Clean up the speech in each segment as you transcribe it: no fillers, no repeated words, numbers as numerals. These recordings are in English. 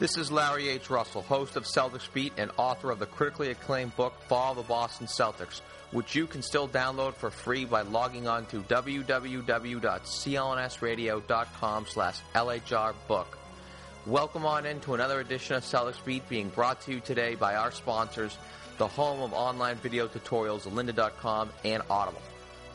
This is Larry H. Russell, host of Celtics Beat and author of the critically acclaimed book, Fall of the Boston Celtics, which you can still download for free by logging on to www.clnsradio.com/LHRbook. Welcome on in to another edition of Celtics Beat, being brought to you today by our sponsors, the home of online video tutorials, Lynda.com and Audible.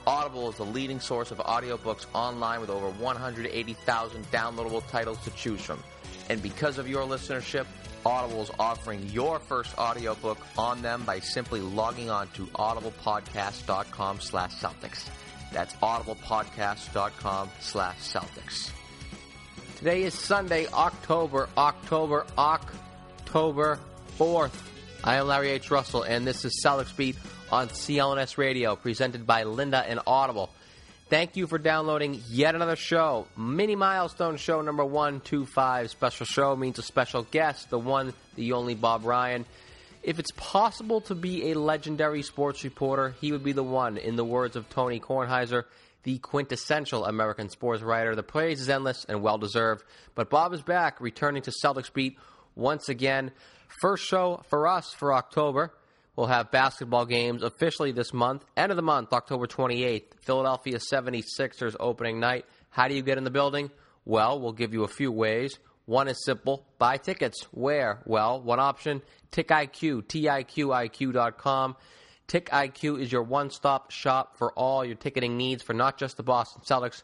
Audible is the leading source of audiobooks online with over 180,000 downloadable titles to choose from. And because of your listenership, Audible is offering your first audiobook on them by simply logging on to audiblepodcast.com/Celtics. That's audiblepodcast.com/Celtics. Today is Sunday, October 4th. I am Larry H. Russell, and this is Celtics Beat on CLNS Radio, presented by Lynda and Audible. Thank you for downloading yet another show. Mini milestone show number 125. Special show means a special guest, the one, the only Bob Ryan. If it's possible to be a legendary sports reporter, he would be the one. In the words of Tony Kornheiser, the quintessential American sports writer, the praise is endless and well-deserved. But Bob is back, returning to Celtics Beat once again. First show for us for October. We'll have basketball games officially this month. End of the month, October 28th, Philadelphia 76ers opening night. How do you get in the building? Well, we'll give you a few ways. One is simple. Buy tickets. Where? Well, one option, TiqIQ, TiqIQ.com. TiqIQ is your one-stop shop for all your ticketing needs for not just the Boston Celtics,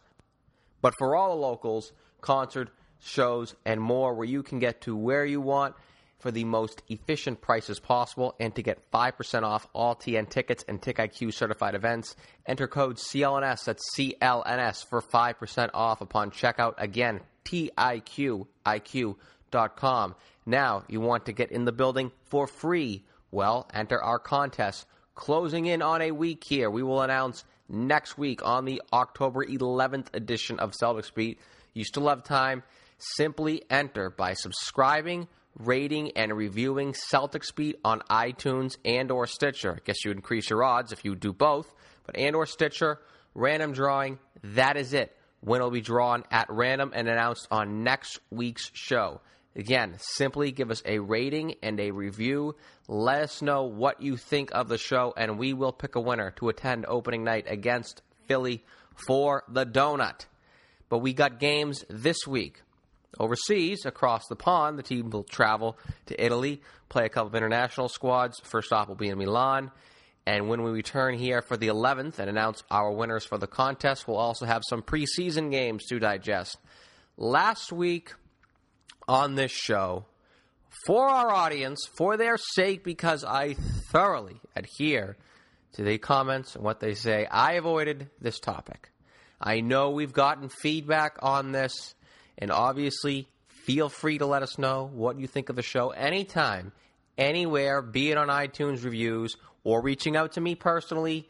but for all the locals, concert, shows, and more, where you can get to where you want for the most efficient prices possible, and to get 5% off all TN tickets and TiqIQ certified events. Enter code CLNS, that's CLNS, for 5% off upon checkout. Again, TiqIQ.com. Now, you want to get in the building for free? Well, enter our contest. Closing in on a week here. We will announce next week on the October 11th edition of Celtics Beat. You still have time. Simply enter by subscribing, rating, and reviewing Celtics Beat on iTunes and or Stitcher. I guess you increase your odds if you do both, but and or Stitcher, random drawing, that is it. Win will be drawn at random and announced on next week's show. Again, simply give us a rating and a review. Let us know what you think of the show, and we will pick a winner to attend opening night against Philly for the donut. But we got games this week. Overseas, across the pond, the team will travel to Italy, play a couple of international squads. First off, we'll be in Milan. And when we return here for the 11th and announce our winners for the contest, we'll also have some preseason games to digest. Last week on this show, for our audience, for their sake, because I thoroughly adhere to the comments and what they say, I avoided this topic. I know we've gotten feedback on this. And obviously, feel free to let us know what you think of the show anytime, anywhere, be it on iTunes reviews or reaching out to me personally,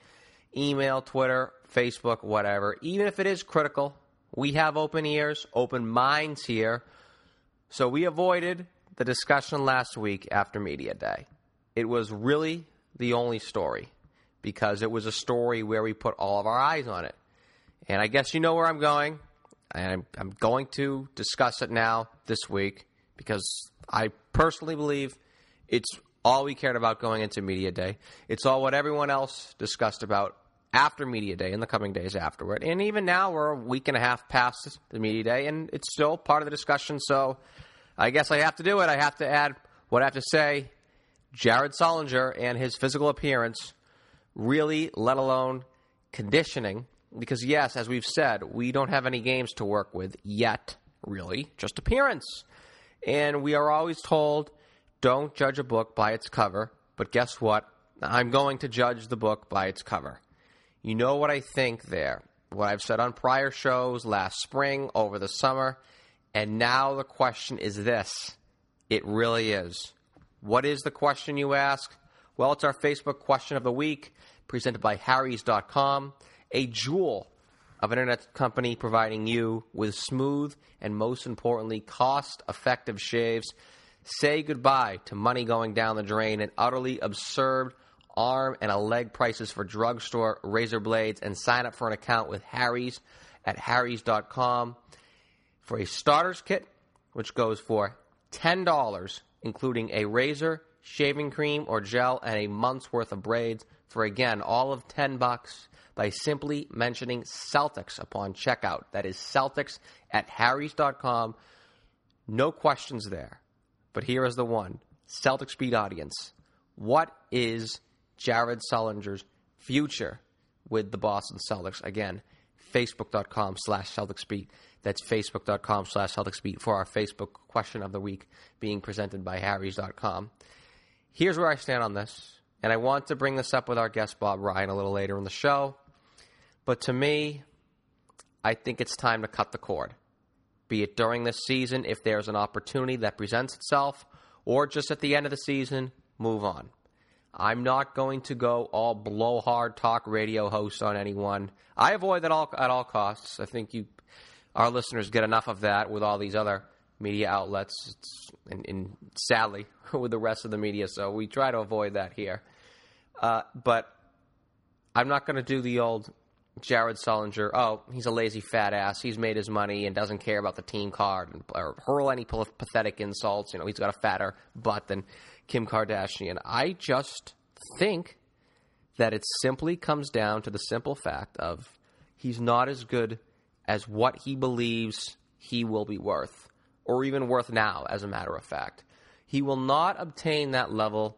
email, Twitter, Facebook, whatever. Even if it is critical, we have open ears, open minds here. So we avoided the discussion last week after Media Day. It was really the only story because it was a story where we put all of our eyes on it. And I guess you know where I'm going. And I'm going to discuss it now this week because I personally believe it's all we cared about going into Media Day. It's all what everyone else discussed about after Media Day in the coming days afterward. And even now, we're a week and a half past the Media Day, and it's still part of the discussion, so I guess I have to do it. I have to add what I have to say. Jared Sullinger and his physical appearance, really, let alone conditioning, because, yes, as we've said, we don't have any games to work with yet, really, just appearance. And we are always told, don't judge a book by its cover, but guess what? I'm going to judge the book by its cover. You know what I think there, what I've said on prior shows last spring, over the summer, and now the question is this. It really is. What is the question, you ask? Well, it's our Facebook question of the week, presented by Harry's.com, a jewel of an internet company providing you with smooth and, most importantly, cost-effective shaves. Say goodbye to money going down the drain and utterly absurd arm and a leg prices for drugstore razor blades, and sign up for an account with Harry's at harrys.com for a starter's kit, which goes for $10, including a razor, shaving cream or gel, and a month's worth of braids for, again, all of $10 by simply mentioning Celtics upon checkout. That is Celtics at harrys.com. No questions there. But here is the one. Celtics Beat audience, what is Jared Sullinger's future with the Boston Celtics? Again, Facebook.com/Celtics Beat. That's Facebook.com/Celtics Beat for our Facebook question of the week, being presented by Harry's.com. Here's where I stand on this, and I want to bring this up with our guest Bob Ryan a little later in the show. But to me, I think it's time to cut the cord. Be it during this season, if there's an opportunity that presents itself, or just at the end of the season, move on. I'm not going to go all blowhard talk radio host on anyone. I avoid that at all costs. I think our listeners get enough of that with all these other media outlets, and sadly, with the rest of the media, so we try to avoid that here. But I'm not going to do the old Jared Sullinger, oh, he's a lazy fat ass, he's made his money and doesn't care about the team card, or hurl any pathetic insults, he's got a fatter butt than Kim Kardashian. I just think that it simply comes down to the simple fact of he's not as good as what he believes he will be worth, or even worth now, as a matter of fact. He will not obtain that level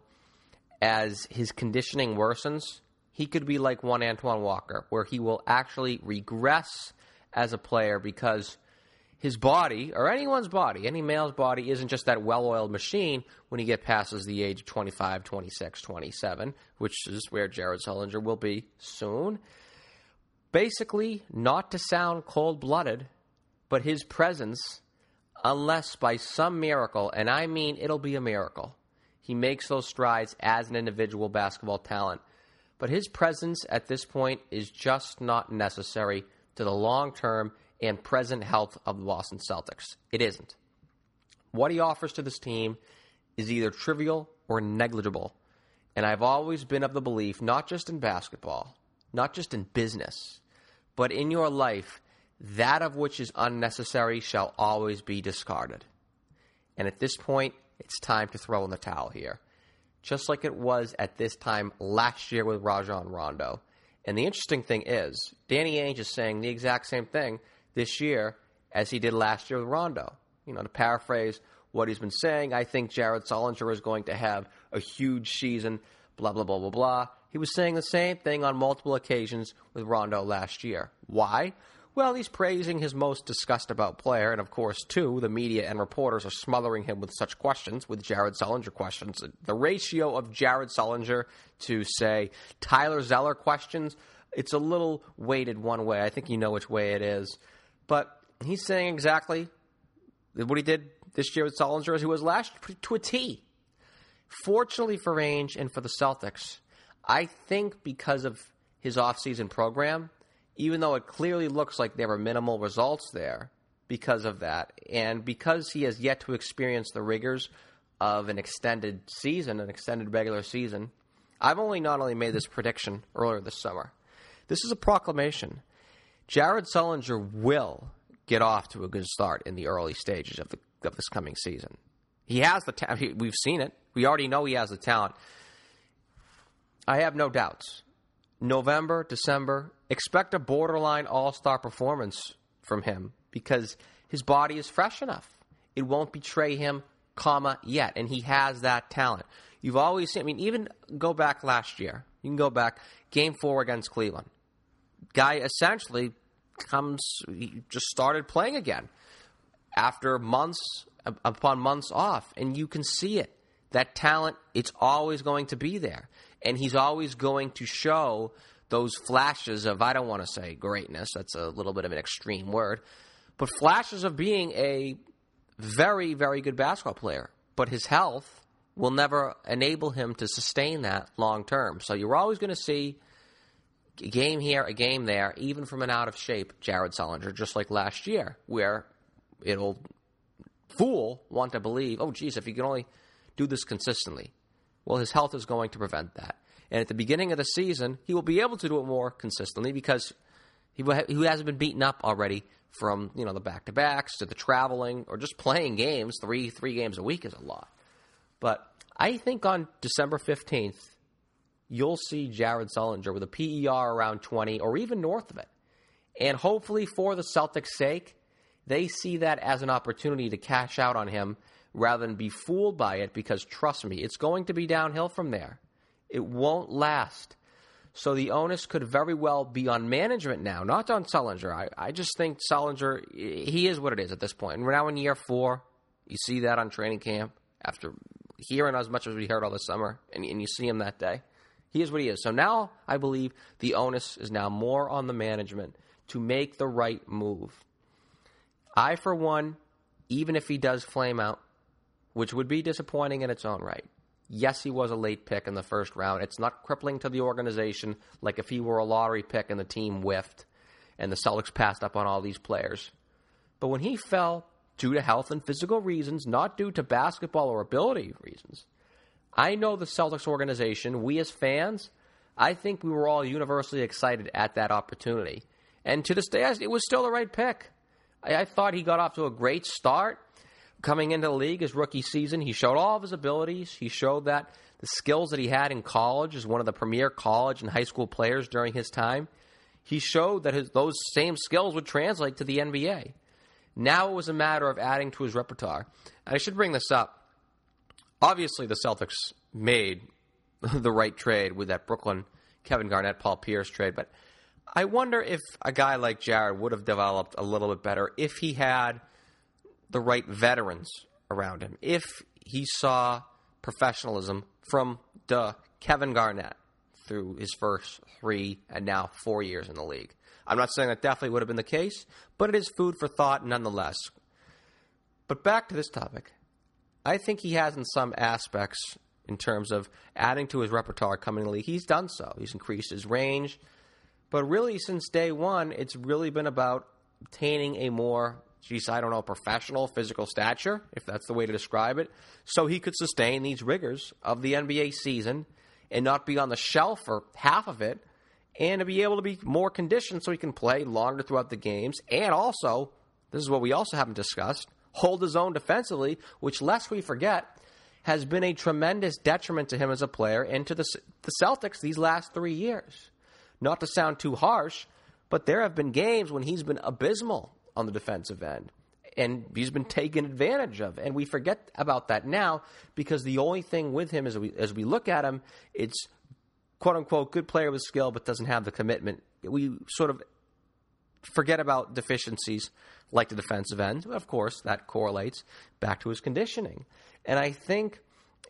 as his conditioning worsens. He could be like one Antoine Walker, where he will actually regress as a player because his body, or anyone's body, any male's body, isn't just that well-oiled machine when you get past the age of 25, 26, 27, which is where Jared Sullinger will be soon. Basically, not to sound cold-blooded, but his presence, unless by some miracle, and I mean it'll be a miracle, he makes those strides as an individual basketball talent. But his presence at this point is just not necessary to the long-term and present health of the Boston Celtics. It isn't. What he offers to this team is either trivial or negligible. And I've always been of the belief, not just in basketball, not just in business, but in your life, that of which is unnecessary shall always be discarded. And at this point, it's time to throw in the towel here, just like it was at this time last year with Rajon Rondo. And the interesting thing is, Danny Ainge is saying the exact same thing this year as he did last year with Rondo. To paraphrase what he's been saying, I think Jared Sullinger is going to have a huge season, blah, blah, blah, blah, blah. He was saying the same thing on multiple occasions with Rondo last year. Why? Well, he's praising his most discussed about player, and of course, too, the media and reporters are smothering him with such questions, with Jared Sullinger questions. The ratio of Jared Sullinger to, say, Tyler Zeller questions, it's a little weighted one way. I think you know which way it is. But he's saying exactly what he did this year with Sullinger as he was last, to a T. Fortunately for Ainge and for the Celtics, I think because of his offseason program, even though it clearly looks like there were minimal results there because of that, and because he has yet to experience the rigors of an extended season, an extended regular season, I've not only made this prediction earlier this summer. This is a proclamation. Jared Sullinger will get off to a good start in the early stages of this coming season. He has the talent. We've seen it. We already know he has the talent. I have no doubts. November, December, expect a borderline all-star performance from him because his body is fresh enough. It won't betray him, yet, and he has that talent. You've always seen, I mean, even go back last year. You can go back, game four against Cleveland. Guy essentially he just started playing again after months upon months off, and you can see it. That talent, it's always going to be there, and he's always going to show those flashes of, I don't want to say greatness, that's a little bit of an extreme word, but flashes of being a very, very good basketball player, but his health will never enable him to sustain that long term. So you're always going to see a game here, a game there, even from an out-of-shape Jared Sullinger, just like last year, where it'll fool want to believe, oh, geez, if he can only do this consistently. Well, his health is going to prevent that. And at the beginning of the season, he will be able to do it more consistently because he hasn't been beaten up already from, you know, the back-to-backs to the traveling or just playing games. Three games a week is a lot. But I think on December 15th, you'll see Jared Sullinger with a PER around 20 or even north of it. And hopefully for the Celtics' sake, they see that as an opportunity to cash out on him rather than be fooled by it because, trust me, it's going to be downhill from there. It won't last. So the onus could very well be on management now, not on Sullinger. I just think Sullinger, he is what it is at this point. And we're now in year four. You see that on training camp after hearing as much as we heard all the summer, and you see him that day. He is what he is. So now I believe the onus is now more on the management to make the right move. I, for one, even if he does flame out, which would be disappointing in its own right. Yes, he was a late pick in the first round. It's not crippling to the organization like if he were a lottery pick and the team whiffed and the Celtics passed up on all these players. But when he fell due to health and physical reasons, not due to basketball or ability reasons, I know the Celtics organization, we as fans, I think we were all universally excited at that opportunity. And to this day, it was still the right pick. I thought he got off to a great start. Coming into the league his rookie season, he showed all of his abilities. He showed that the skills that he had in college as one of the premier college and high school players during his time. He showed that those same skills would translate to the NBA. Now it was a matter of adding to his repertoire. And I should bring this up. Obviously, the Celtics made the right trade with that Brooklyn Kevin Garnett, Paul Pierce trade, but I wonder if a guy like Jared would have developed a little bit better if he had the right veterans around him, if he saw professionalism from Kevin Garnett through his first 3 and now 4 years in the league. I'm not saying that definitely would have been the case, but it is food for thought nonetheless. But back to this topic. I think he has in some aspects in terms of adding to his repertoire coming to the league. He's done so. He's increased his range. But really, since day one, it's really been about obtaining a more, professional physical stature, if that's the way to describe it, so he could sustain these rigors of the NBA season and not be on the shelf for half of it and to be able to be more conditioned so he can play longer throughout the games. And also, this is what we also haven't discussed, hold his own defensively, which, lest we forget, has been a tremendous detriment to him as a player and to the Celtics these last 3 years. Not to sound too harsh, but there have been games when he's been abysmal on the defensive end, and he's been taken advantage of, and we forget about that now because the only thing with him is as we look at him, it's quote-unquote good player with skill but doesn't have the commitment. We sort of forget about deficiencies like the defensive end. Of course, that correlates back to his conditioning. And I think,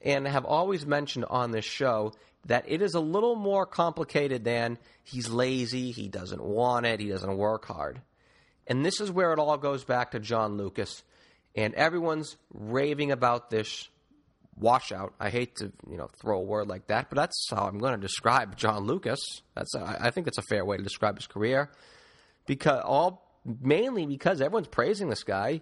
and have always mentioned on this show, that it is a little more complicated than he's lazy, he doesn't want it, he doesn't work hard. And this is where it all goes back to John Lucas. And everyone's raving about this washout. I hate to throw a word like that, but that's how I'm going to describe John Lucas. I think that's a fair way to describe his career. Mainly because everyone's praising this guy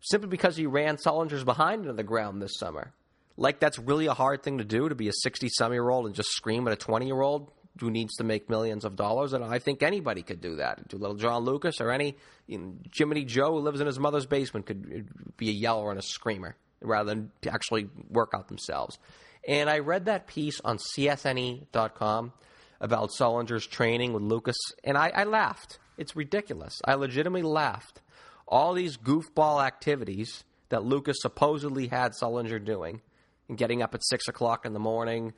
simply because he ran Sullinger's behind into the ground this summer. Like, that's really a hard thing to do, to be a 60-some-year-old and just scream at a 20-year-old who needs to make millions of dollars. And I think anybody could do that. Do little John Lucas or any Jiminy Joe who lives in his mother's basement could be a yeller and a screamer rather than to actually work out themselves. And I read that piece on CLNS.com about Sullinger's training with Lucas, and I laughed. It's ridiculous. I legitimately laughed. All these goofball activities that Lucas supposedly had Sullinger doing, and getting up at 6 o'clock in the morning.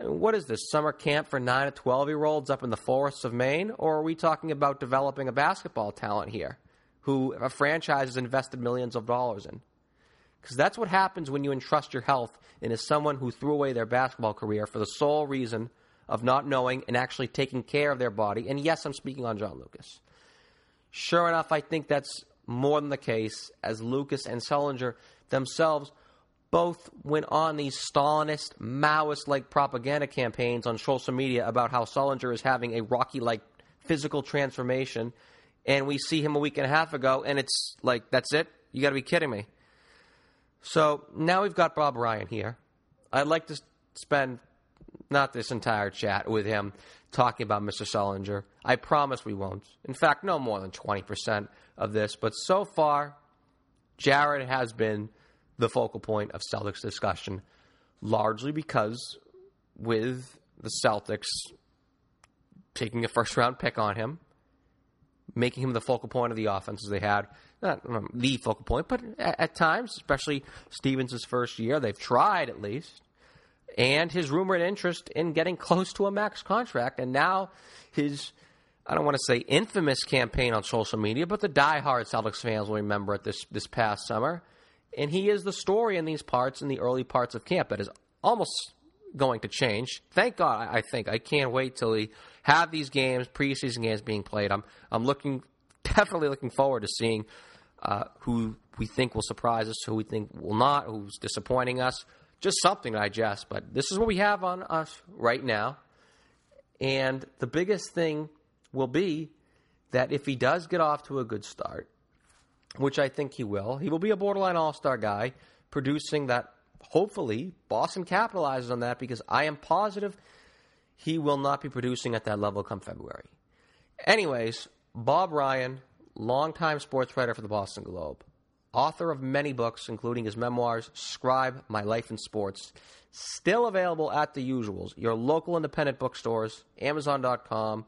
I mean, what is this, summer camp for 9 to 12-year-olds up in the forests of Maine? Or are we talking about developing a basketball talent here who a franchise has invested millions of dollars in? Because that's what happens when you entrust your health into someone who threw away their basketball career for the sole reason of not knowing and actually taking care of their body. And yes, I'm speaking on John Lucas. Sure enough, I think that's more than the case, as Lucas and Sullinger themselves both went on these Stalinist, Maoist-like propaganda campaigns on social media about how Sullinger is having a Rocky-like physical transformation, and we see him a week and a half ago, and it's like, that's it? You got to be kidding me. So now we've got Bob Ryan here. I'd like to spend not this entire chat with him talking about Mr. Sullinger. I promise we won't. In fact, no more than 20% of this. But so far, Jared has been the focal point of Celtics discussion, largely because with the Celtics taking a first-round pick on him, making him the focal point of the offenses they had, not the focal point, but at times, especially Stevens' first year, they've tried at least. And his rumored interest in getting close to a max contract. And now his, I don't want to say infamous campaign on social media, but the diehard Celtics fans will remember it this past summer. And he is the story in these parts, in the early parts of camp. That is almost going to change. Thank God, I think. I can't wait till we have these games, preseason games being played. I'm definitely looking forward to seeing who we think will surprise us, who we think will not, who's disappointing us. Just something to digest, but this is what we have on us right now. And the biggest thing will be that if he does get off to a good start, which I think he will be a borderline all-star guy, producing that, hopefully, Boston capitalizes on that, because I am positive he will not be producing at that level come February. Anyways, Bob Ryan, longtime sports writer for the Boston Globe, author of many books, including his memoirs, Scribe, My Life in Sports. Still available at the usuals, your local independent bookstores, Amazon.com.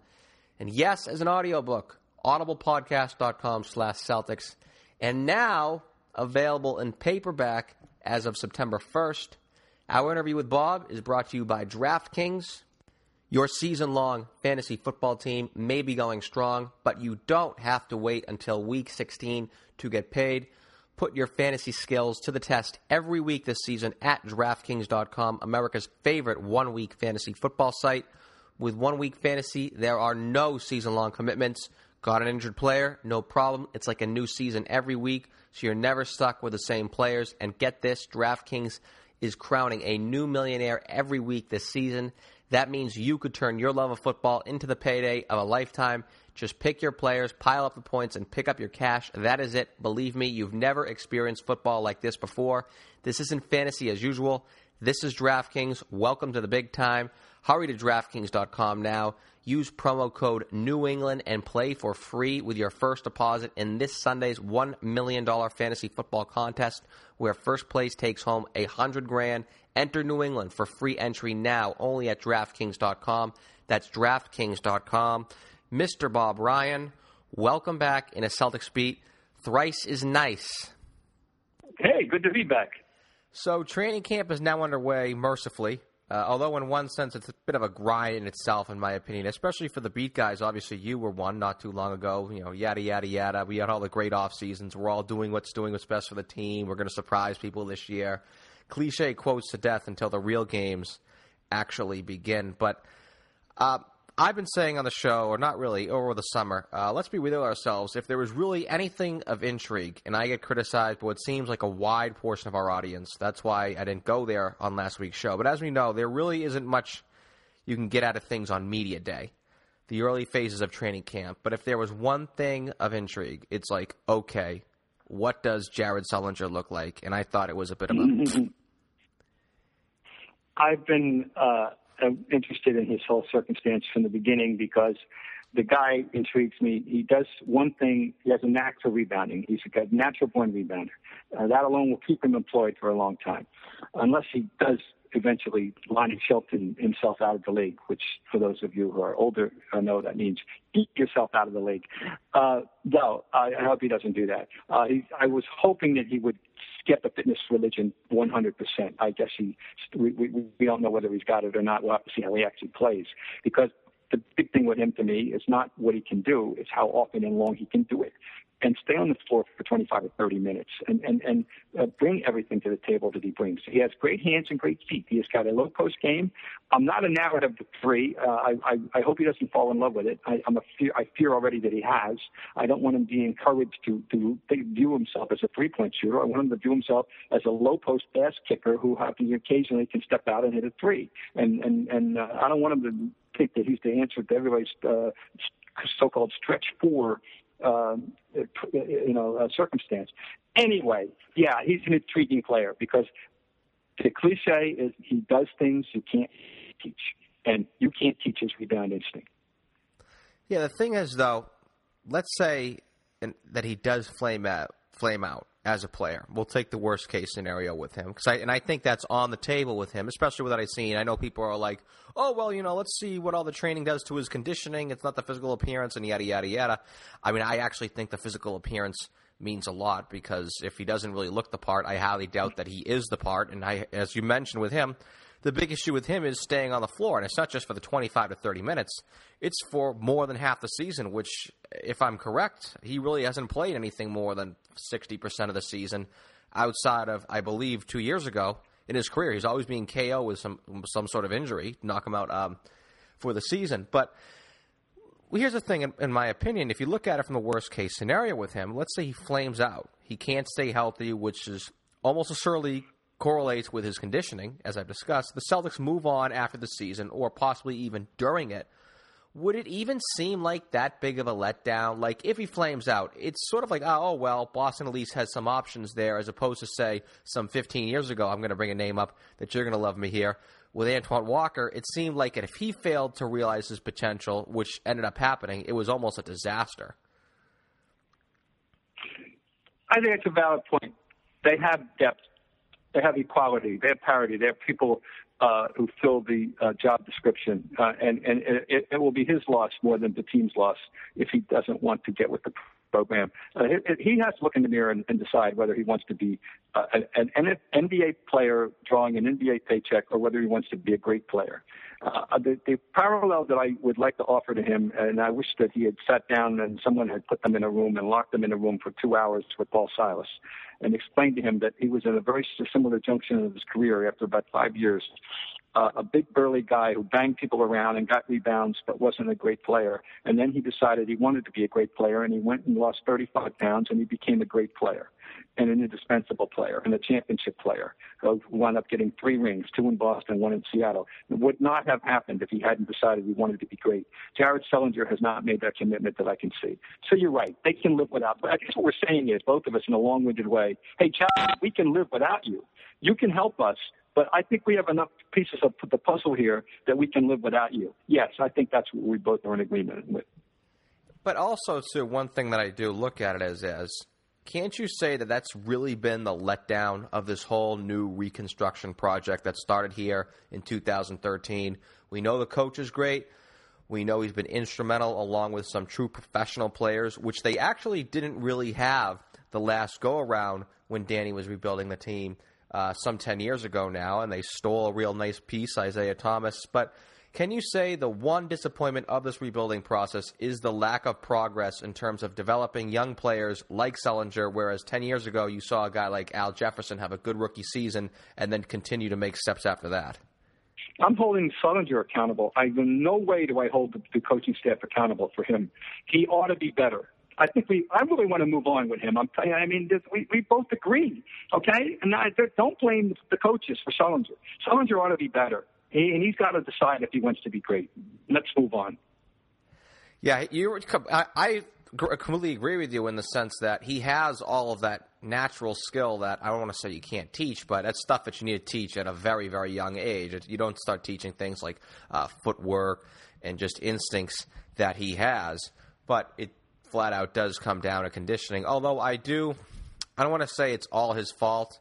And yes, as an audiobook, audiblepodcast.com/Celtics. And now, available in paperback as of September 1st. Our interview with Bob is brought to you by DraftKings. Your season-long fantasy football team may be going strong, but you don't have to wait until Week 16 to get paid. Put your fantasy skills to the test every week this season at DraftKings.com, America's favorite one-week fantasy football site. With one-week fantasy, there are no season-long commitments. Got an injured player? No problem. It's like a new season every week, so you're never stuck with the same players. And get this, DraftKings is crowning a new millionaire every week this season. That means you could turn your love of football into the payday of a lifetime. Just pick your players, pile up the points, and pick up your cash. That is it. Believe me, you've never experienced football like this before. This isn't fantasy as usual. This is DraftKings. Welcome to the big time. Hurry to DraftKings.com now. Use promo code New England and play for free with your first deposit in this Sunday's $1 million fantasy football contest, where first place takes home $100,000. Enter New England for free entry now, only at DraftKings.com. That's DraftKings.com. Mr. Bob Ryan, welcome back in a Celtics Beat. Thrice is nice. Hey, good to be back. So training camp is now underway, mercifully, although in one sense it's a bit of a grind in itself, in my opinion, especially for the Beat guys. Obviously, you were one not too long ago, yada, yada, yada. We had all the great off seasons. We're all doing what's best for the team. We're going to surprise people this year. Cliche quotes to death until the real games actually begin. But I've been saying on the show, or not really, over the summer, let's be real ourselves. If there was really anything of intrigue, and I get criticized, but it seems like a wide portion of our audience, that's why I didn't go there on last week's show. But as we know, there really isn't much you can get out of things on media day, the early phases of training camp. But if there was one thing of intrigue, it's like, okay, what does Jared Sullinger look like? And I thought it was a bit of a... I've been interested in his whole circumstance from the beginning, because the guy intrigues me. He does one thing. He has a knack for rebounding. He's a natural born rebounder. That alone will keep him employed for a long time, unless he does eventually Lonnie Shilton himself out of the league, which for those of you who are older know that means eat yourself out of the league. No, I hope he doesn't do that. I was hoping that he would skip the fitness religion 100%. I guess we don't know whether he's got it or not. We'll have to see how he actually plays, because the big thing with him to me is not what he can do, it's how often and long he can do it and stay on the floor for 25 or 30 minutes and bring everything to the table that he brings. He has great hands and great feet. He has got a low-post game. I'm not enamored of the three. I hope he doesn't fall in love with it. I fear already that he has. I don't want him to be encouraged to view himself as a three-point shooter. I want him to view himself as a low-post pass kicker who happens occasionally can step out and hit a three. And I don't want him to think that he's the answer to everybody's so-called stretch four circumstance. Anyway, yeah, he's an intriguing player because the cliche is he does things you can't teach, and you can't teach his rebound instinct. Yeah, the thing is, though, let's say that he does flame out as a player. We'll take the worst case scenario with him, because I think that's on the table with him, especially with what I've seen. I know people are like, oh, well, let's see what all the training does to his conditioning. It's not the physical appearance and yada, yada, yada. I mean, I actually think the physical appearance means a lot, because if he doesn't really look the part, I highly doubt that he is the part. And as you mentioned with him, the big issue with him is staying on the floor, and it's not just for the 25 to 30 minutes. It's for more than half the season, which, if I'm correct, he really hasn't played anything more than 60% of the season outside of, I believe, 2 years ago in his career. He's always being KO with some sort of injury, knock him out for the season. But here's the thing, in my opinion, if you look at it from the worst-case scenario with him, let's say he flames out. He can't stay healthy, which is almost assuredly correlates with his conditioning, as I've discussed. The Celtics move on after the season, or possibly even during it. Would it even seem like that big of a letdown? Like, if he flames out, it's sort of like, oh, well, Boston at least has some options there, as opposed to, say, some 15 years ago, I'm going to bring a name up that you're going to love me here, with Antoine Walker. It seemed like if he failed to realize his potential, which ended up happening, it was almost a disaster. I think it's a valid point. They have depth. They have equality. They have parity. They have people who fill the job description. And it will be his loss more than the team's loss if he doesn't want to get with the program. He has to look in the mirror and decide whether he wants to be an NBA player drawing an NBA paycheck, or whether he wants to be a great player. The parallel that I would like to offer to him, and I wish that he had sat down and someone had put them in a room and locked them in a room for 2 hours with Paul Silas and explained to him that he was at a very similar junction of his career after about 5 years. A big burly guy who banged people around and got rebounds but wasn't a great player. And then he decided he wanted to be a great player, and he went and lost 35 pounds, and he became a great player and an indispensable player and a championship player who wound up getting 3 rings, 2 in Boston, 1 in Seattle. It would not have happened if he hadn't decided he wanted to be great. Jared Sullinger has not made that commitment that I can see. So you're right. They can live without. But I guess what we're saying is, both of us in a long-winded way, hey, Jared, we can live without you. You can help us. But I think we have enough pieces of the puzzle here that we can live without you. Yes, I think that's what we both are in agreement with. But also, Sue, one thing that I do look at it as can't you say that that's really been the letdown of this whole new reconstruction project that started here in 2013? We know the coach is great. We know he's been instrumental, along with some true professional players, which they actually didn't really have the last go-around when Danny was rebuilding the team. Some 10 years ago now, and they stole a real nice piece, Isaiah Thomas. But can you say the one disappointment of this rebuilding process is the lack of progress in terms of developing young players like Sullinger, whereas 10 years ago you saw a guy like Al Jefferson have a good rookie season and then continue to make steps after that? I'm holding Sullinger accountable. In no way do I hold the coaching staff accountable for him. He ought to be better. I really want to move on with him. I'm telling you, we both agree, okay? And don't blame the coaches for Sullinger. Sullinger ought to be better, and he's got to decide if he wants to be great. Let's move on. Yeah, I completely agree with you in the sense that he has all of that natural skill that I don't want to say you can't teach, but that's stuff that you need to teach at a very, very young age. You don't start teaching things like footwork and just instincts that he has, but it flat out does come down to conditioning, although I don't want to say it's all his fault,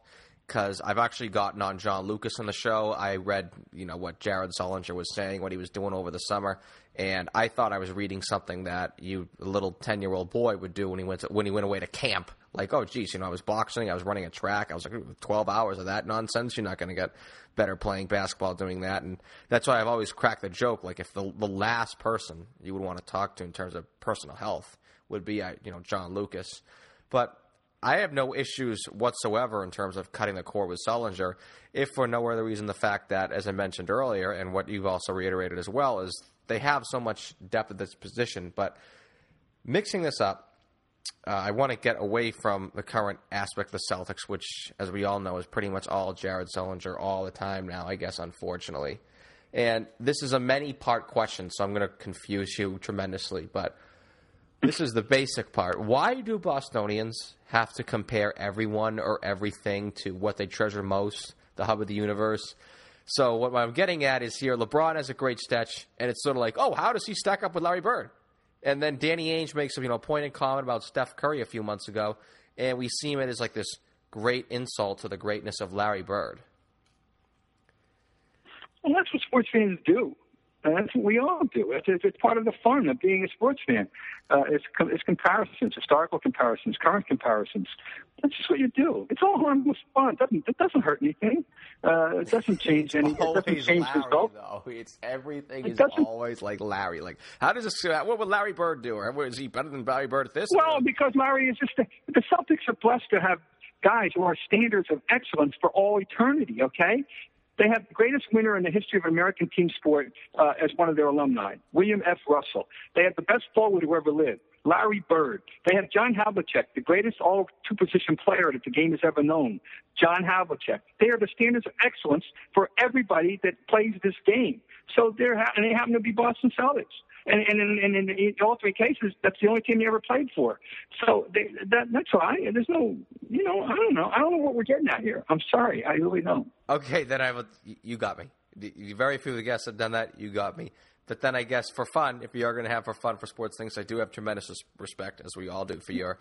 because I've actually gotten on John Lucas on the show. I read, what Jared Sullinger was saying, what he was doing over the summer, and I thought I was reading something that a little 10-year-old boy would do when he went away to camp. Like, oh, geez, I was boxing, I was running a track, I was like, 12 hours of that nonsense, you're not going to get better playing basketball doing that. And that's why I've always cracked the joke, like, if the last person you would want to talk to in terms of personal health would be, John Lucas. But I have no issues whatsoever in terms of cutting the cord with Sullinger, if for no other reason the fact that, as I mentioned earlier, and what you've also reiterated as well, is they have so much depth at this position. But mixing this up, I want to get away from the current aspect of the Celtics, which, as we all know, is pretty much all Jared Sullinger all the time now, I guess, unfortunately. And this is a many-part question, so I'm going to confuse you tremendously, but this is the basic part. Why do Bostonians have to compare everyone or everything to what they treasure most, the hub of the universe? So what I'm getting at is here, LeBron has a great stretch, and it's sort of like, oh, how does he stack up with Larry Bird? And then Danny Ainge makes a pointed comment about Steph Curry a few months ago, and we see him as like this great insult to the greatness of Larry Bird. Well, that's what sports fans do. That's what we all do. It's part of the fun of being a sports fan. It's comparisons, historical comparisons, current comparisons. That's just what you do. It's all harmless fun. It doesn't hurt anything. It doesn't change anything. It doesn't change Larry, results. Though. It's everything is always like Larry. Like, how does this? What would Larry Bird do? Or is he better than Larry Bird at this? Well, because Larry is just the Celtics are blessed to have guys who are standards of excellence for all eternity. Okay. They have the greatest winner in the history of American team sport as one of their alumni, William F. Russell. They have the best forward who ever lived, Larry Bird. They have John Havlicek, the greatest all-two-position player that the game has ever known, John Havlicek. They are the standards of excellence for everybody that plays this game. So they happen to be Boston Celtics. And in all three cases, that's the only team they ever played for. So that's why. There's no, I don't know. I don't know what we're getting at here. I'm sorry. I really don't. Okay, then you got me. Very few guests have done that. You got me. But then I guess for fun, if you are going to have for fun for sports things, I do have tremendous respect, as we all do, for your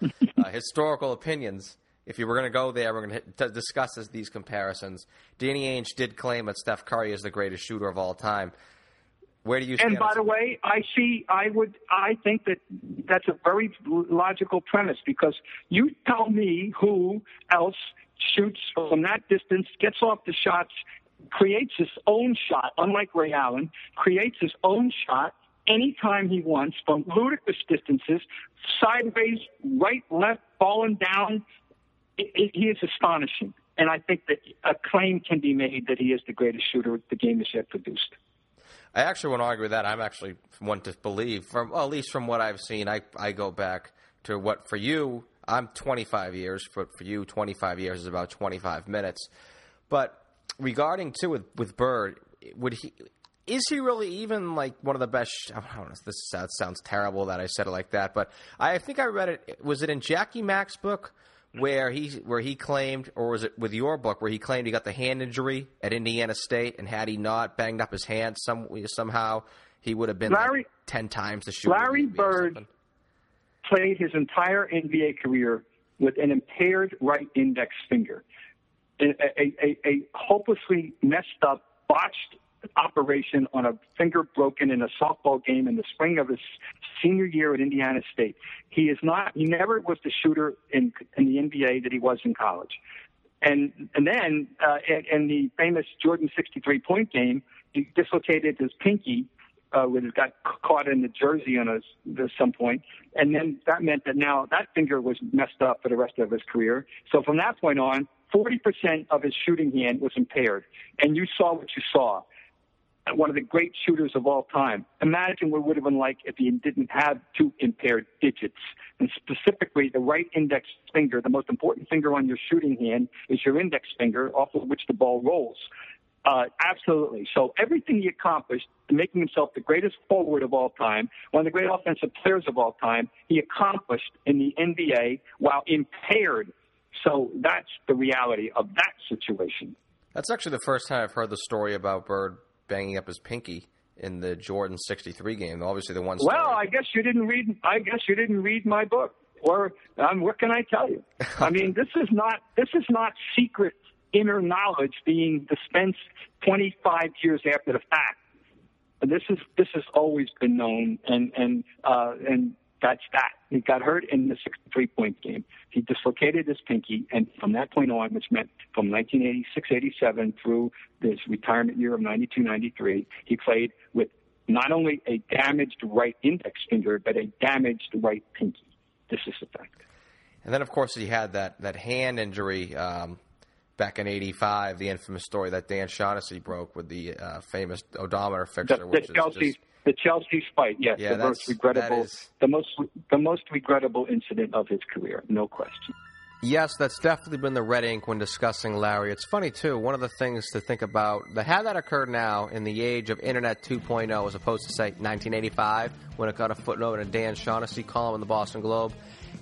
historical opinions. If you were going to go there, we're going to discuss these comparisons. Danny Ainge did claim that Steph Curry is the greatest shooter of all time. Where do you stand? And by the way, I think that that's a very logical premise, because you tell me who else shoots from that distance, gets off the shots, creates his own shot, unlike Ray Allen, creates his own shot anytime he wants from ludicrous distances, sideways, right, left, falling down. He is astonishing. And I think that a claim can be made that he is the greatest shooter the game has yet produced. I actually won't argue with that. I'm actually one to believe, at least from what I've seen, I go back to what for you, I'm 25 years. For you, 25 years is about 25 minutes. But regarding, too, with Bird, is he really even, like, one of the best – I don't know, this sounds terrible that I said it like that, but I think I read it – was it in Jackie Mack's book where he claimed, or was it with your book where he claimed he got the hand injury at Indiana State, and had he not banged up his hand somehow, he would have been like 10 times the shooter. Larry Bird played his entire NBA career with an impaired right index finger, a hopelessly messed up, botched operation on a finger broken in a softball game in the spring of his senior year at Indiana State. He never was the shooter in the NBA that he was in college. And then in the famous Jordan 63-point game, he dislocated his pinky when it got caught in the jersey at some point. And then that meant that now that finger was messed up for the rest of his career. So from that point on, 40% of his shooting hand was impaired. And you saw what you saw. One of the great shooters of all time. Imagine what it would have been like if he didn't have two impaired digits. And specifically, the right index finger, the most important finger on your shooting hand, is your index finger, off of which the ball rolls. Absolutely. So everything he accomplished, making himself the greatest forward of all time, one of the great offensive players of all time, he accomplished in the NBA while impaired. So that's the reality of that situation. That's actually the first time I've heard the story about Bird banging up his pinky in the Jordan 63 game. Obviously, the one. Story. Well, I guess you didn't read my book. Or what can I tell you? I mean, this is not secret inner knowledge being dispensed 25 years after the fact. This has always been known, and that's that. He got hurt in the 63-point game. He dislocated his pinky, and from that point on, which meant from 1986-87 through this retirement year of 92-93, he played with not only a damaged right index finger, but a damaged right pinky. This is the fact. And then, of course, he had that hand injury back in 85, the infamous story that Dan Shaughnessy broke with the famous odometer fixer. The Chelsea fight, yes, yeah, the most regrettable incident of his career, no question. Yes, that's definitely been the red ink when discussing Larry. It's funny, too, one of the things to think about, that had that occurred now in the age of Internet 2.0 as opposed to, say, 1985, when it got a footnote in a Dan Shaughnessy column in the Boston Globe.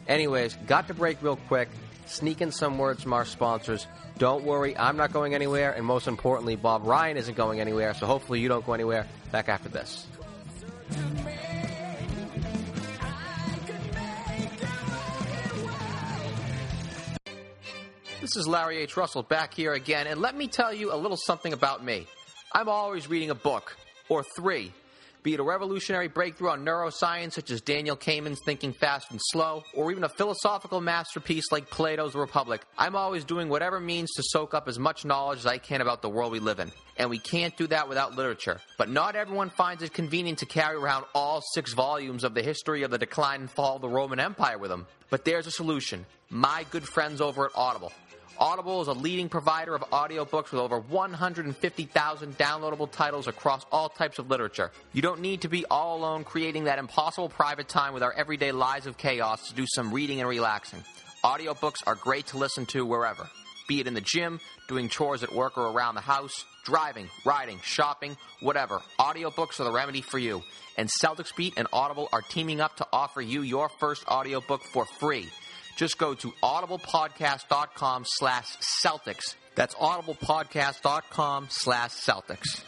Anyways, got to break real quick, sneak in some words from our sponsors. Don't worry, I'm not going anywhere, and most importantly, Bob Ryan isn't going anywhere, so hopefully you don't go anywhere. Back after this. This is Larry H. Russell back here again, and let me tell you a little something about me. I'm always reading a book, or three, be it a revolutionary breakthrough on neuroscience such as Daniel Kahneman's Thinking Fast and Slow, or even a philosophical masterpiece like Plato's Republic. I'm always doing whatever means to soak up as much knowledge as I can about the world we live in. And we can't do that without literature. But not everyone finds it convenient to carry around all 6 volumes of the history of the decline and fall of the Roman Empire with them. But there's a solution. My good friends over at Audible. Audible is a leading provider of audiobooks with over 150,000 downloadable titles across all types of literature. You don't need to be all alone creating that impossible private time with our everyday lives of chaos to do some reading and relaxing. Audiobooks are great to listen to wherever, be it in the gym, doing chores at work or around the house, driving, riding, shopping, whatever. Audiobooks are the remedy for you. And Celtics Beat and Audible are teaming up to offer you your first audiobook for free. Just go to audiblepodcast.com/Celtics. That's audiblepodcast.com/Celtics.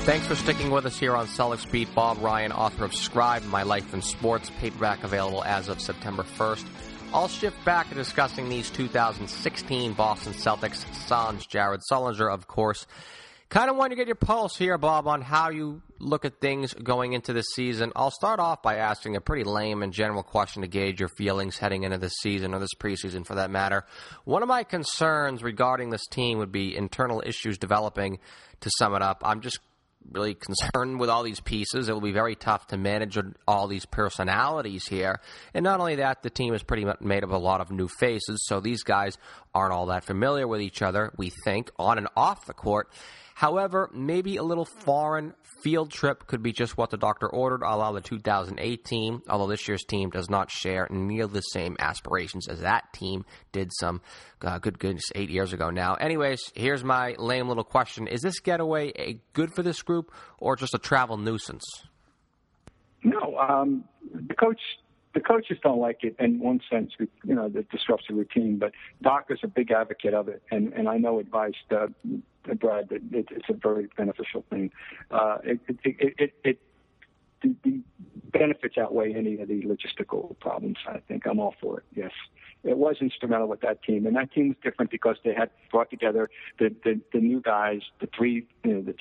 Thanks for sticking with us here on Celtics Beat. Bob Ryan, author of Scribe, My Life in Sports, paperback available as of September 1st. I'll shift back to discussing these 2016 Boston Celtics Sans Jared Sullinger, of course. Kind of want to get your pulse here, Bob, on how you look at things going into this season. I'll start off by asking a pretty lame and general question to gauge your feelings heading into this season, or this preseason for that matter. One of my concerns regarding this team would be internal issues developing, to sum it up. I'm just really concerned with all these pieces. It will be very tough to manage all these personalities here. And not only that, the team is pretty much made up of a lot of new faces, so these guys aren't all that familiar with each other, we think, on and off the court. However, maybe a little foreign field trip could be just what the doctor ordered, a la the 2008 team, although this year's team does not share nearly the same aspirations as that team did some good goodness 8 years ago now. Anyways, here's my lame little question. Is this getaway good for this group or just a travel nuisance? No, the coaches don't like it in one sense, you know, that disrupts the routine, but Doc is a big advocate of it, and I know advice that Brad, it's a very beneficial thing. The benefits outweigh any of the logistical problems, I think. I'm all for it, yes. It was instrumental with that team, and that team was different because they had brought together the new guys, the 2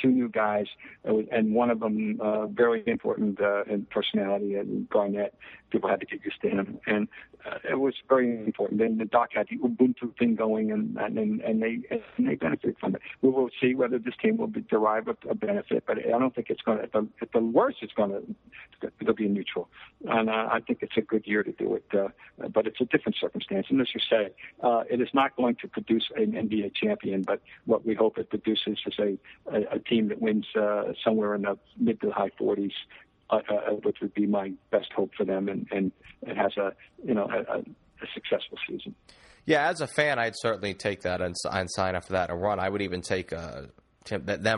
new guys, and one of them very important in personality, and Garnett. People had to get used to him, and it was very important. And the Doc had the Ubuntu thing going, and they benefited from it. We will see whether this team will derive a benefit, but I don't think it's going to. At the worst, it'll be neutral, and I think it's a good year to do it. But it's a different circumstance, and as you say, it is not going to produce an NBA champion. But what we hope it produces is a team that wins somewhere in the mid to high 40s. Which would be my best hope for them, and it has a successful season. Yeah, as a fan, I'd certainly take that and sign up for that and run. I would even take them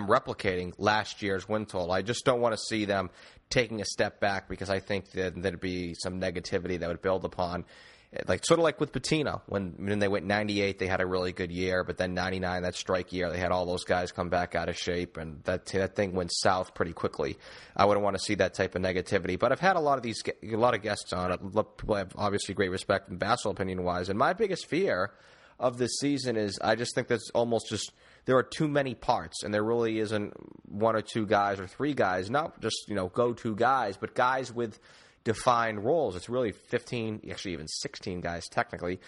replicating last year's win total. I just don't want to see them taking a step back because I think that there'd be some negativity that would build upon. like sort of like with Pitino, when they went 98, they had a really good year, but then 99, that strike year, they had all those guys come back out of shape, and that thing went south pretty quickly. I wouldn't want to see that type of negativity. But I've had a lot of guests on. People have obviously great respect and basketball opinion wise, and my biggest fear of this season is I just think that's almost just there are too many parts, and there really isn't one or two guys or three guys, not just go-to guys, but guys with defined roles. It's really 15, actually even 16 guys technically,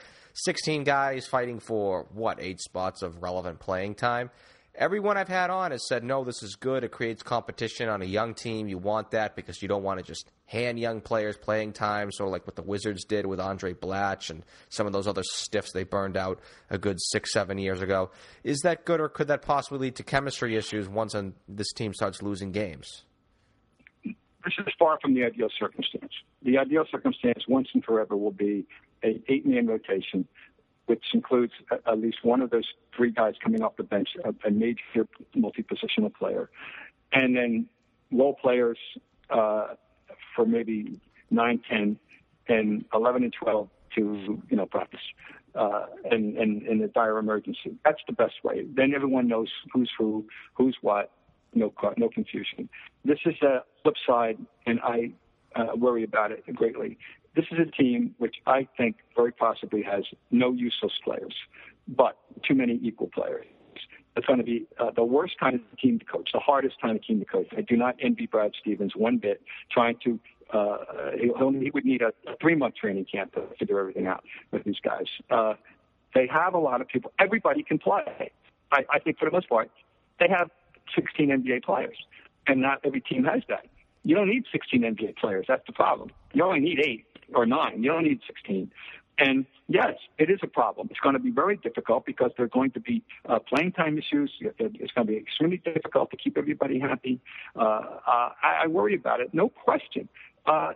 16 guys fighting for, 8 spots of relevant playing time. Everyone I've had on has said, no, this is good. It creates competition on a young team. You want that because you don't want to just hand young players playing time, sort of like what the Wizards did with Andre Blatch and some of those other stiffs they burned out a good 6-7 years ago. Is that good, or could that possibly lead to chemistry issues once this team starts losing games? This is far from the ideal circumstance. The ideal circumstance once and forever will be an 8-man rotation, which includes at least one of those three guys coming off the bench, a major multi-positional player, and then role players for maybe 9, 10, and 11 and 12 to practice in a dire emergency. That's the best way. Then everyone knows who's who, who's what, no confusion. This is a flip side, and I worry about it greatly. This is a team which I think very possibly has no useless players, but too many equal players. It's going to be the worst kind of team to coach, the hardest kind of team to coach. I do not envy Brad Stevens one bit. He would need a 3-month training camp to figure everything out with these guys. They have a lot of people. Everybody can play. I think for the most part, they have 16 NBA players, and not every team has that. You don't need 16 NBA players. That's the problem. You only need 8 or 9. You don't need 16. And, yes, it is a problem. It's going to be very difficult because there are going to be playing time issues. It's going to be extremely difficult to keep everybody happy. I worry about it, no question.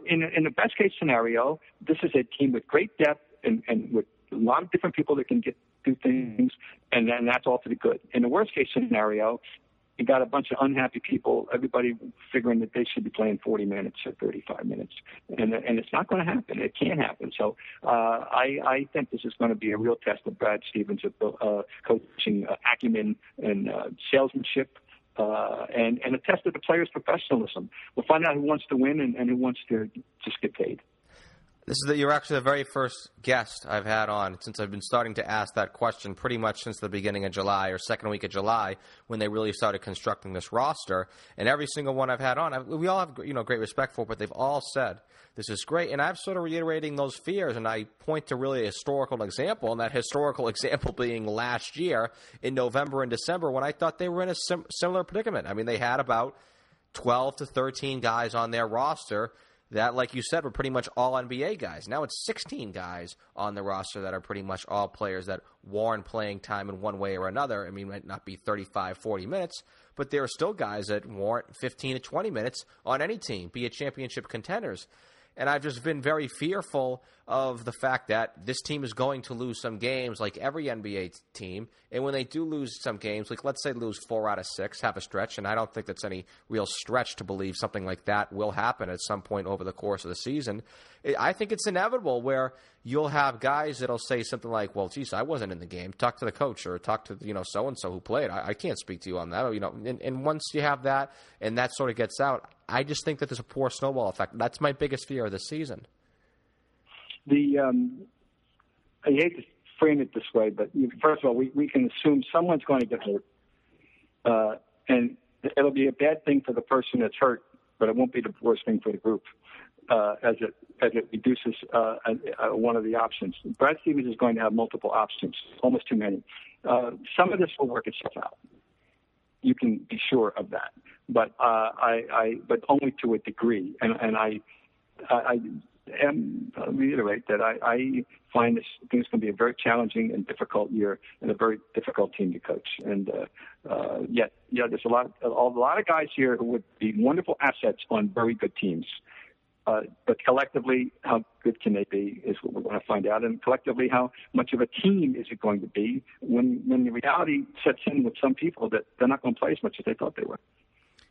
In the best-case scenario, this is a team with great depth and with a lot of different people that can do things, and then that's all to the good. In the worst-case scenario, you got a bunch of unhappy people, everybody figuring that they should be playing 40 minutes or 35 minutes. And it's not going to happen. It can't happen. So I think this is going to be a real test of Brad Stevens' coaching acumen and salesmanship and a test of the players' professionalism. We'll find out who wants to win and who wants to just get paid. You're actually the very first guest I've had on since I've been starting to ask that question pretty much since the beginning of July or second week of July when they really started constructing this roster. And every single one I've had on, we all have great respect for, but they've all said this is great. And I'm sort of reiterating those fears, and I point to really a historical example, and that historical example being last year in November and December when I thought they were in a similar predicament. I mean, they had about 12 to 13 guys on their roster that, like you said, were pretty much all NBA guys. Now it's 16 guys on the roster that are pretty much all players that warrant playing time in one way or another. I mean, it might not be 35, 40 minutes, but there are still guys that warrant 15 to 20 minutes on any team, be it championship contenders. And I've just been very fearful of the fact that this team is going to lose some games like every NBA team. And when they do lose some games, like let's say lose 4 out of 6, have a stretch, and I don't think that's any real stretch to believe something like that will happen at some point over the course of the season. I think it's inevitable where you'll have guys that'll say something like, well, geez, I wasn't in the game. Talk to the coach or talk to, so-and-so who played. I can't speak to you on that. Or, and once you have that and that sort of gets out, I just think that there's a poor snowball effect. That's my biggest fear of this season. I hate to frame it this way, but first of all, we can assume someone's going to get hurt. And it'll be a bad thing for the person that's hurt, but it won't be the worst thing for the group. As it reduces one of the options. Brad Stevens is going to have multiple options, almost too many. Some of this will work itself out. You can be sure of that, but but only to a degree. And I'll reiterate that I find this thing's going to be a very challenging and difficult year and a very difficult team to coach. And yet there's a lot of guys here who would be wonderful assets on very good teams. But collectively, how good can they be is what we're going to find out. And collectively, how much of a team is it going to be when the reality sets in with some people that they're not going to play as much as they thought they were?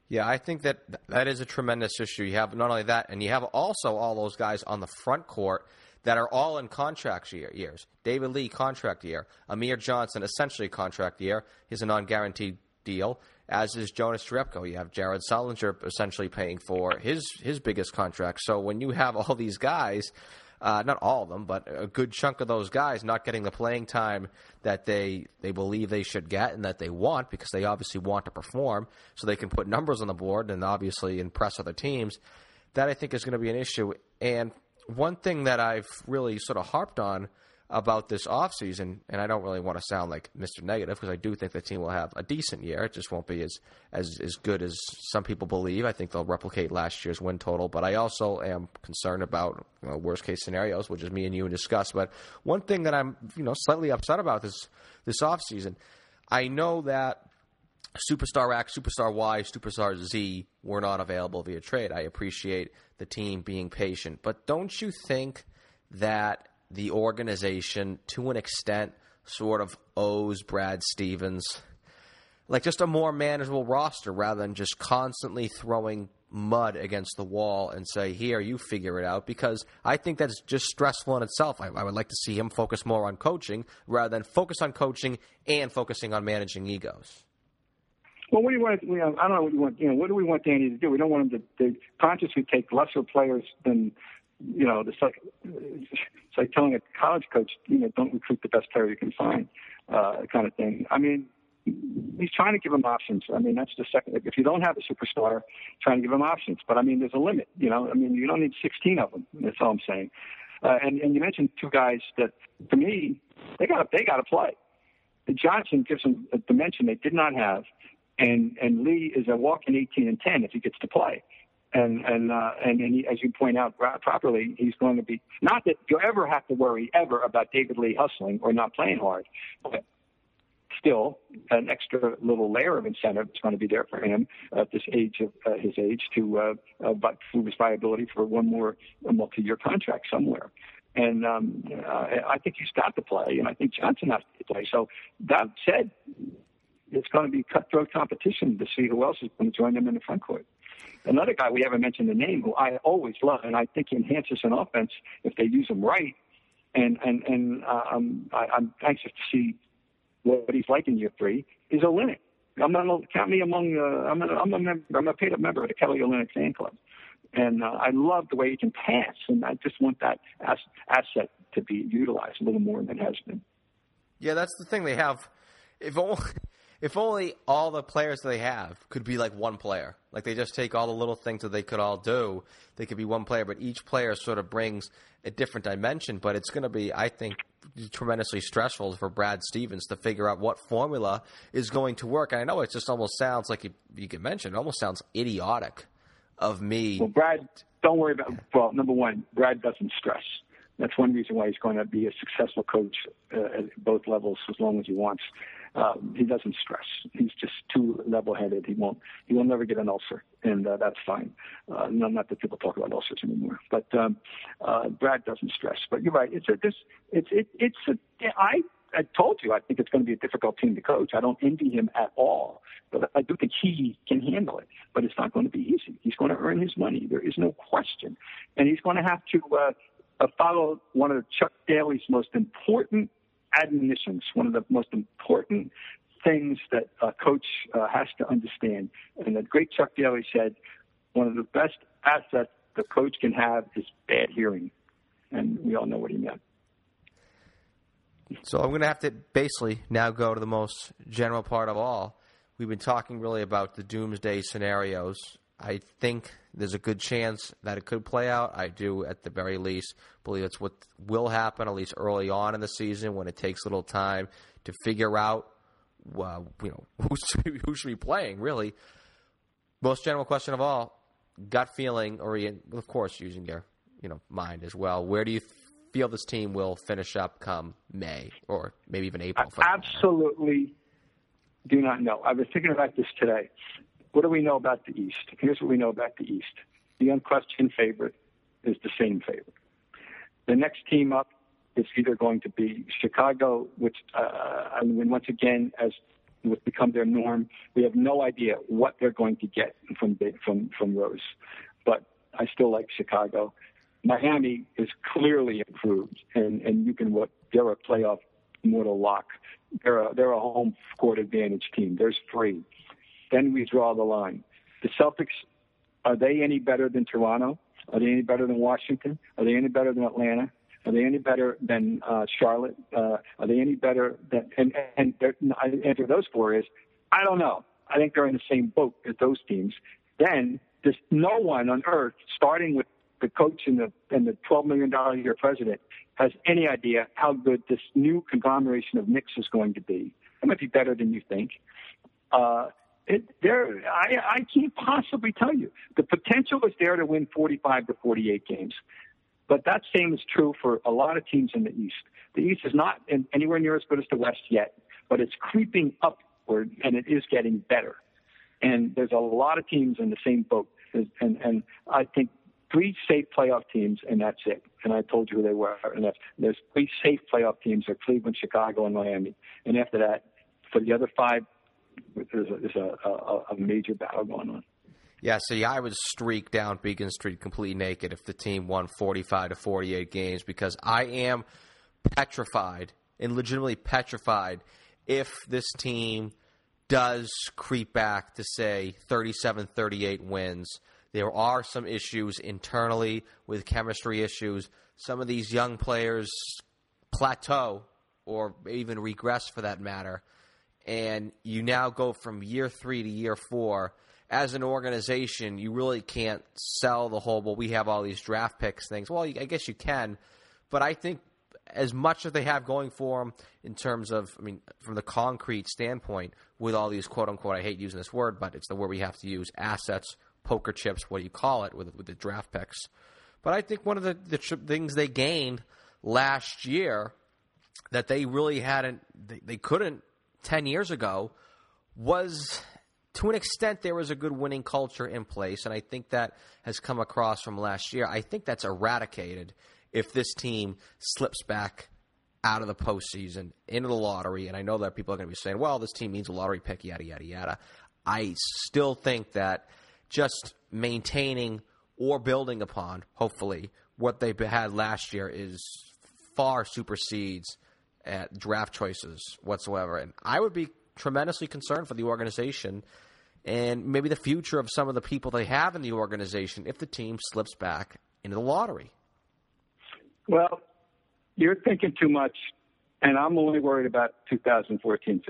Yeah, I think that is a tremendous issue. You have not only that, and you have also all those guys on the front court that are all in contract years. David Lee, contract year. Amir Johnson, essentially contract year. He's a non-guaranteed deal, as is Jonas Jerebko. You have Jared Sullinger essentially paying for his biggest contract. So when you have all these guys, not all of them, but a good chunk of those guys not getting the playing time that they believe they should get and that they want, because they obviously want to perform so they can put numbers on the board and obviously impress other teams, that I think is going to be an issue. And one thing that I've really sort of harped on about this offseason, and I don't really want to sound like Mr. Negative, because I do think the team will have a decent year. It just won't be as good as some people believe. I think they'll replicate last year's win total, but I also am concerned about worst-case scenarios, which is me and you and discuss. But one thing that I'm slightly upset about this offseason, I know that Superstar X, Superstar Y, Superstar Z were not available via trade. I appreciate the team being patient, but don't you think that the organization, to an extent, sort of owes Brad Stevens like just a more manageable roster rather than just constantly throwing mud against the wall and say, here, you figure it out? Because I think that's just stressful in itself. I would like to see him focus more on coaching rather than focus on coaching and focusing on managing egos. Well, what do you want? I don't know what you want. What do we want Danny to do? We don't want him to consciously take lesser players than. It's like telling a college coach, don't recruit the best player you can find, kind of thing. I mean, he's trying to give him options. I mean, that's the second. If you don't have a superstar, trying to give him options. But, I mean, there's a limit, you don't need 16 of them. That's all I'm saying. And you mentioned two guys that, to me, they got to play. Johnson gives them a dimension they did not have. And Lee is a walk-in 18 and 10 if he gets to play. And he, as you point out properly, he's going to be, not that you ever have to worry ever about David Lee hustling or not playing hard, but still an extra little layer of incentive is going to be there for him at this age of his age to prove his viability for one more multi-year contract somewhere. And I think he's got to play, and I think Johnson has to play. So that said, it's going to be cutthroat competition to see who else is going to join them in the front court. Another guy we haven't mentioned the name, who I always love, and I think he enhances an offense if they use him right. I'm anxious to see what he's like in year three. Is Olynyk. I'm a paid-up member of the Kelly Olynyk fan club, and I love the way he can pass, and I just want that asset to be utilized a little more than it has been. Yeah, that's the thing they have. If only all the players they have could be like one player. Like they just take all the little things that they could all do. They could be one player, but each player sort of brings a different dimension. But it's going to be, I think, tremendously stressful for Brad Stevens to figure out what formula is going to work. And I know it just almost sounds like you could mention, it almost sounds idiotic of me. Well, Brad, don't worry about – well, number one, Brad doesn't stress. That's one reason why he's going to be a successful coach at both levels as long as he wants. He doesn't stress. He's just too level-headed. He will never get an ulcer, and that's fine. Not that people talk about ulcers anymore. But Brad doesn't stress. But you're right. I told you I think it's going to be a difficult team to coach. I don't envy him at all, but I do think he can handle it. But it's not going to be easy. He's going to earn his money. There is no question, and he's going to have to follow one of Chuck Daly's most important admonitions, one of the most important things that a coach has to understand. And the great Chuck Daly said, one of the best assets the coach can have is bad hearing. And we all know what he meant. So I'm going to have to basically now go to the most general part of all. We've been talking really about the doomsday scenarios. I think there's a good chance that it could play out. I do, at the very least, believe it's what will happen, at least early on in the season when it takes a little time to figure out who should be playing, really. Most general question of all, gut feeling, or of course using your mind as well, where do you feel this team will finish up come May or maybe even April? I absolutely do not know. I was thinking about this today. What do we know about the East? Here's what we know about the East. The unquestioned favorite is the same favorite. The next team up is either going to be Chicago, which, once again, as would become their norm, we have no idea what they're going to get from Rose. But I still like Chicago. Miami is clearly improved, and you can look, they're a playoff mortal lock. They're a home court advantage team. There's three. Then we draw the line. The Celtics, are they any better than Toronto? Are they any better than Washington? Are they any better than Atlanta? Are they any better than Charlotte? Are they any better than and the answer to those four is, I don't know. I think they're in the same boat as those teams. Then there's no one on earth, starting with the coach and the $12 million a year president, has any idea how good this new conglomeration of Knicks is going to be. It might be better than you think. I can't possibly tell you. The potential is there to win 45 to 48 games. But that same is true for a lot of teams in the East. The East is not anywhere near as good as the West yet, but it's creeping upward, and it is getting better. And there's a lot of teams in the same boat. And I think three safe playoff teams, and that's it. And I told you who they were. And there's three safe playoff teams are Cleveland, Chicago, and Miami. And after that, for the other five, there's a major battle going on. Yeah, see, I would streak down Beacon Street completely naked if the team won 45 to 48 games, because I am petrified and legitimately petrified if this team does creep back to, say, 37-38 wins. There are some issues internally with chemistry issues. Some of these young players plateau or even regress for that matter, and you now go from year 3 to year 4. As an organization, you really can't sell the whole, well, we have all these draft picks things. Well, I guess you can, but I think as much as they have going for them in terms of, I mean, from the concrete standpoint, with all these quote-unquote, I hate using this word, but it's the word we have to use, assets, poker chips, what do you call it, with the draft picks. But I think one of the things they gained last year that they really hadn't, they couldn't 10 years ago was... To an extent, there was a good winning culture in place, and I think that has come across from last year. I think that's eradicated if this team slips back out of the postseason, into the lottery, and I know that people are going to be saying, well, this team needs a lottery pick, yada, yada, yada. I still think that just maintaining or building upon, hopefully, what they had last year is far supersedes at draft choices whatsoever, and I would be tremendously concerned for the organization and maybe the future of some of the people they have in the organization if the team slips back into the lottery. Well, you're thinking too much, and I'm only worried about 2015-16,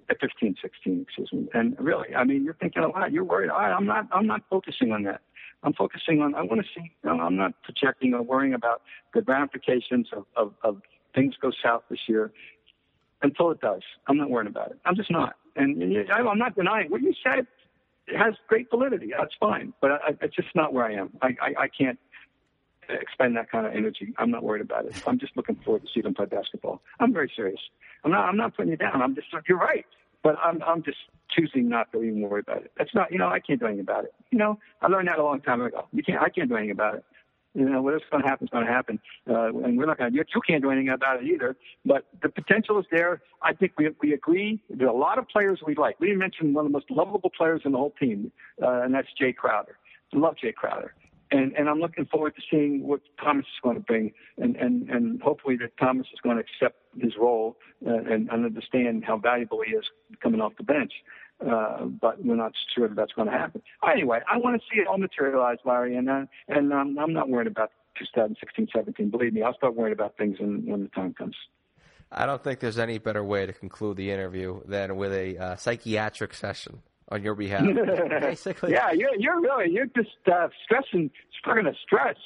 excuse me. And really, I mean, you're thinking a lot. You're worried. I'm not focusing on that. I'm focusing on, I want to see, I'm not projecting or worrying about the ramifications of things go south this year. Until it does, I'm not worried about it. I'm just not. And I'm not denying what you said. It has great validity. That's fine. But it's just not where I am. I can't expend that kind of energy. I'm not worried about it. I'm just looking forward to see them play basketball. I'm very serious. I'm not putting you down. I'm just, you're right. But I'm just choosing not to even worry about it. That's not, I can't do anything about it. I learned that a long time ago. I can't do anything about it. Whatever's going to happen is going to happen. And we're not going to, you can't do anything about it either. But the potential is there. I think we agree. There are a lot of players we like. We mentioned one of the most lovable players in the whole team, and that's Jay Crowder. I love Jay Crowder. And I'm looking forward to seeing what Thomas is going to bring. And hopefully that Thomas is going to accept his role and understand how valuable he is coming off the bench. But we're not sure that that's going to happen. Anyway, I want to see it all materialize, Larry, and I'm not worried about 2016-17. Believe me, I'll start worrying about things when the time comes. I don't think there's any better way to conclude the interview than with a psychiatric session on your behalf. Basically. Yeah, you're just stressing. You're going to stress.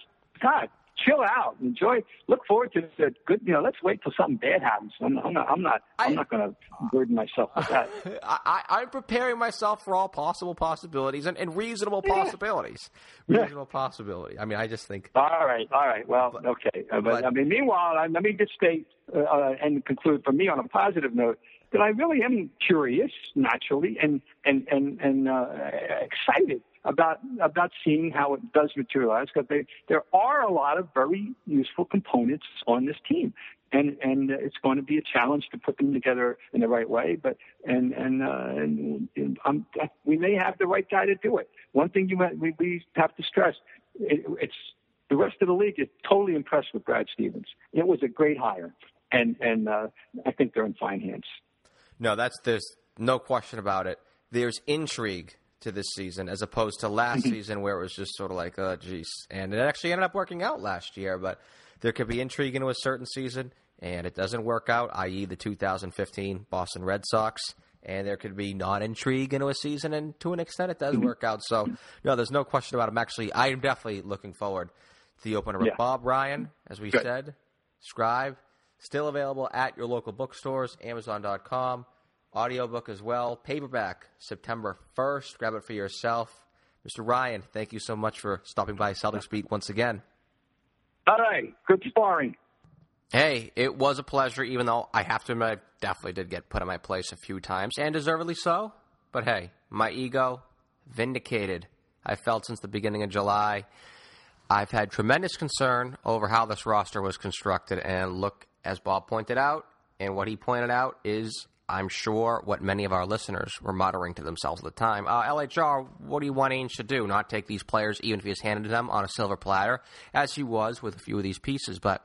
God, chill out. Enjoy. Look forward to the good. Let's wait till something bad happens. I'm not going to burden myself with that. I'm preparing myself for all possible possibilities and reasonable possibilities. Yeah. Reasonable possibility. I mean, I just think. All right. Well, but, okay. But I mean, meanwhile, let me just state and conclude for me on a positive note that I really am curious, naturally, and excited about seeing how it does materialize, because there are a lot of very useful components on this team, and it's going to be a challenge to put them together in the right way. But we may have the right guy to do it. One thing we have to stress: it's The rest of the league is totally impressed with Brad Stevens. It was a great hire, and I think they're in fine hands. No, there's no question about it. There's intrigue to this season as opposed to last season where it was just sort of like, oh, geez. And it actually ended up working out last year, but there could be intrigue into a certain season, and it doesn't work out, i.e. the 2015 Boston Red Sox. And there could be non-intrigue into a season, and to an extent it does work out. So, no, there's no question about it. I am definitely looking forward to the opener. Yeah. Bob Ryan, as we said, Scribe, still available at your local bookstores, Amazon.com, audiobook as well, paperback, September 1st. Grab it for yourself. Mr. Ryan, thank you so much for stopping by Celtics Beat once again. All right. Good sparring. Hey, it was a pleasure, even though I have to admit I definitely did get put in my place a few times, and deservedly so. But hey, my ego vindicated. I felt since the beginning of July. I've had tremendous concern over how this roster was constructed, and look, as Bob pointed out, and what he pointed out is, I'm sure, what many of our listeners were muttering to themselves at the time. LHR, what do you want Ainge to do? Not take these players, even if he has handed them on a silver platter, as he was with a few of these pieces, but...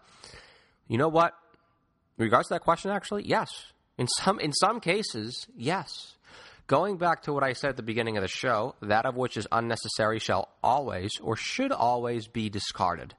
You know what? In regards to that question, actually, yes. In some cases, yes. Going back to what I said at the beginning of the show, that of which is unnecessary shall always or should always be discarded.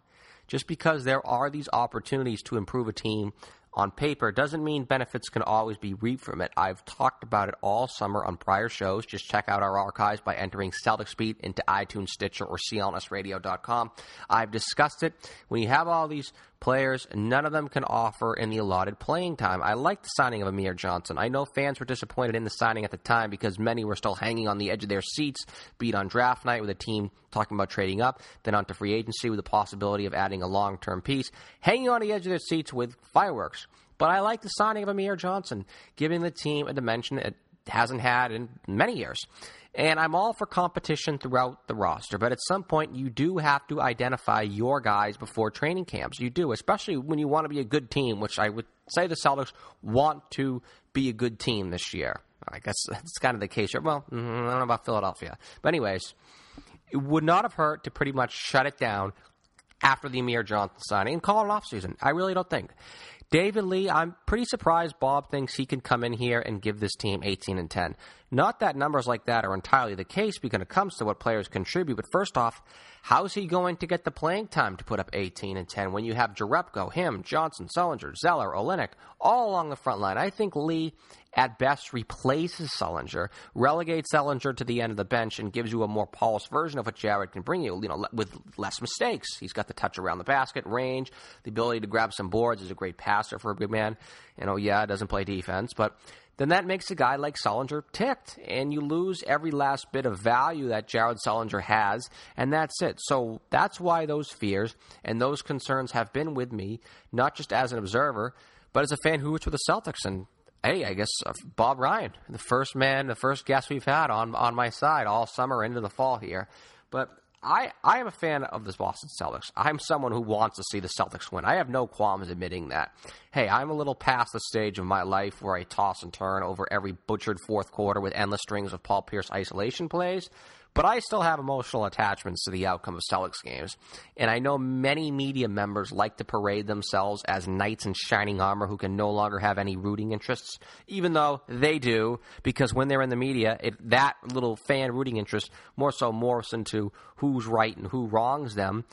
Just because there are these opportunities to improve a team on paper doesn't mean benefits can always be reaped from it. I've talked about it all summer on prior shows. Just check out our archives by entering Celtics Beat into iTunes, Stitcher, or CLNSradio.com. I've discussed it. When you have all these players, none of them can offer in the allotted playing time. I like the signing of Amir Johnson. I know fans were disappointed in the signing at the time because many were still hanging on the edge of their seats, be it on draft night with a team talking about trading up, then onto free agency with the possibility of adding a long-term piece, hanging on the edge of their seats with fireworks. But I like the signing of Amir Johnson, giving the team a dimension it hasn't had in many years. And I'm all for competition throughout the roster, but at some point you do have to identify your guys before training camps. You do, especially when you want to be a good team, which I would say the Celtics want to be a good team this year. I guess that's kind of the case here. Well, I don't know about Philadelphia. But anyways, it would not have hurt to pretty much shut it down after the Amir Johnson signing and call it an offseason. I really don't think. David Lee, I'm pretty surprised Bob thinks he can come in here and give this team 18-10. Not that numbers like that are entirely the case because it comes to what players contribute, but first off, how's he going to get the playing time to put up 18-10 when you have Jarepko, him, Johnson, Sullinger, Zeller, Olynyk, all along the front line? I think Lee, at best, replaces Sullinger, relegates Sullinger to the end of the bench, and gives you a more polished version of what Jared can bring you, with less mistakes. He's got the touch around the basket, range, the ability to grab some boards, is a great passer for a big man, and doesn't play defense, but then that makes a guy like Sullinger ticked, and you lose every last bit of value that Jared Sullinger has, and that's it. So that's why those fears and those concerns have been with me, not just as an observer, but as a fan who was with the Celtics, and hey, I guess Bob Ryan, the first guest we've had on my side all summer into the fall here. But I am a fan of the Boston Celtics. I'm someone who wants to see the Celtics win. I have no qualms admitting that. Hey, I'm a little past the stage of my life where I toss and turn over every butchered fourth quarter with endless strings of Paul Pierce isolation plays. But I still have emotional attachments to the outcome of Celtics games, and I know many media members like to parade themselves as knights in shining armor who can no longer have any rooting interests, even though they do, because when they're in the media, that little fan rooting interest more so morphs into who's right and who wrongs them.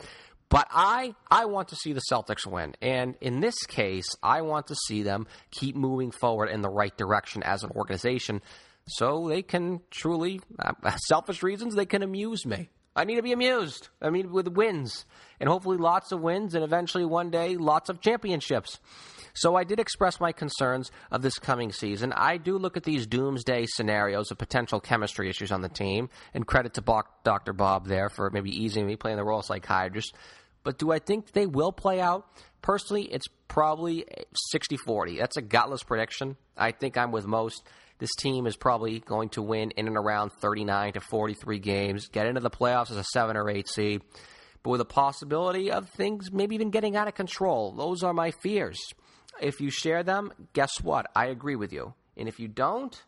But I want to see the Celtics win, and in this case, I want to see them keep moving forward in the right direction as an organization, so they can truly, selfish reasons, they can amuse me. I need to be amused. I mean, with wins. And hopefully lots of wins and eventually one day lots of championships. So I did express my concerns of this coming season. I do look at these doomsday scenarios of potential chemistry issues on the team. And credit to Dr. Bob there for maybe easing me, playing the role of psychiatrist. But do I think they will play out? Personally, it's probably 60-40. That's a gutless prediction. I think I'm with most. This team is probably going to win in and around 39 to 43 games, get into the playoffs as a 7 or 8 seed, but with a possibility of things maybe even getting out of control. Those are my fears. If you share them, guess what? I agree with you. And if you don't,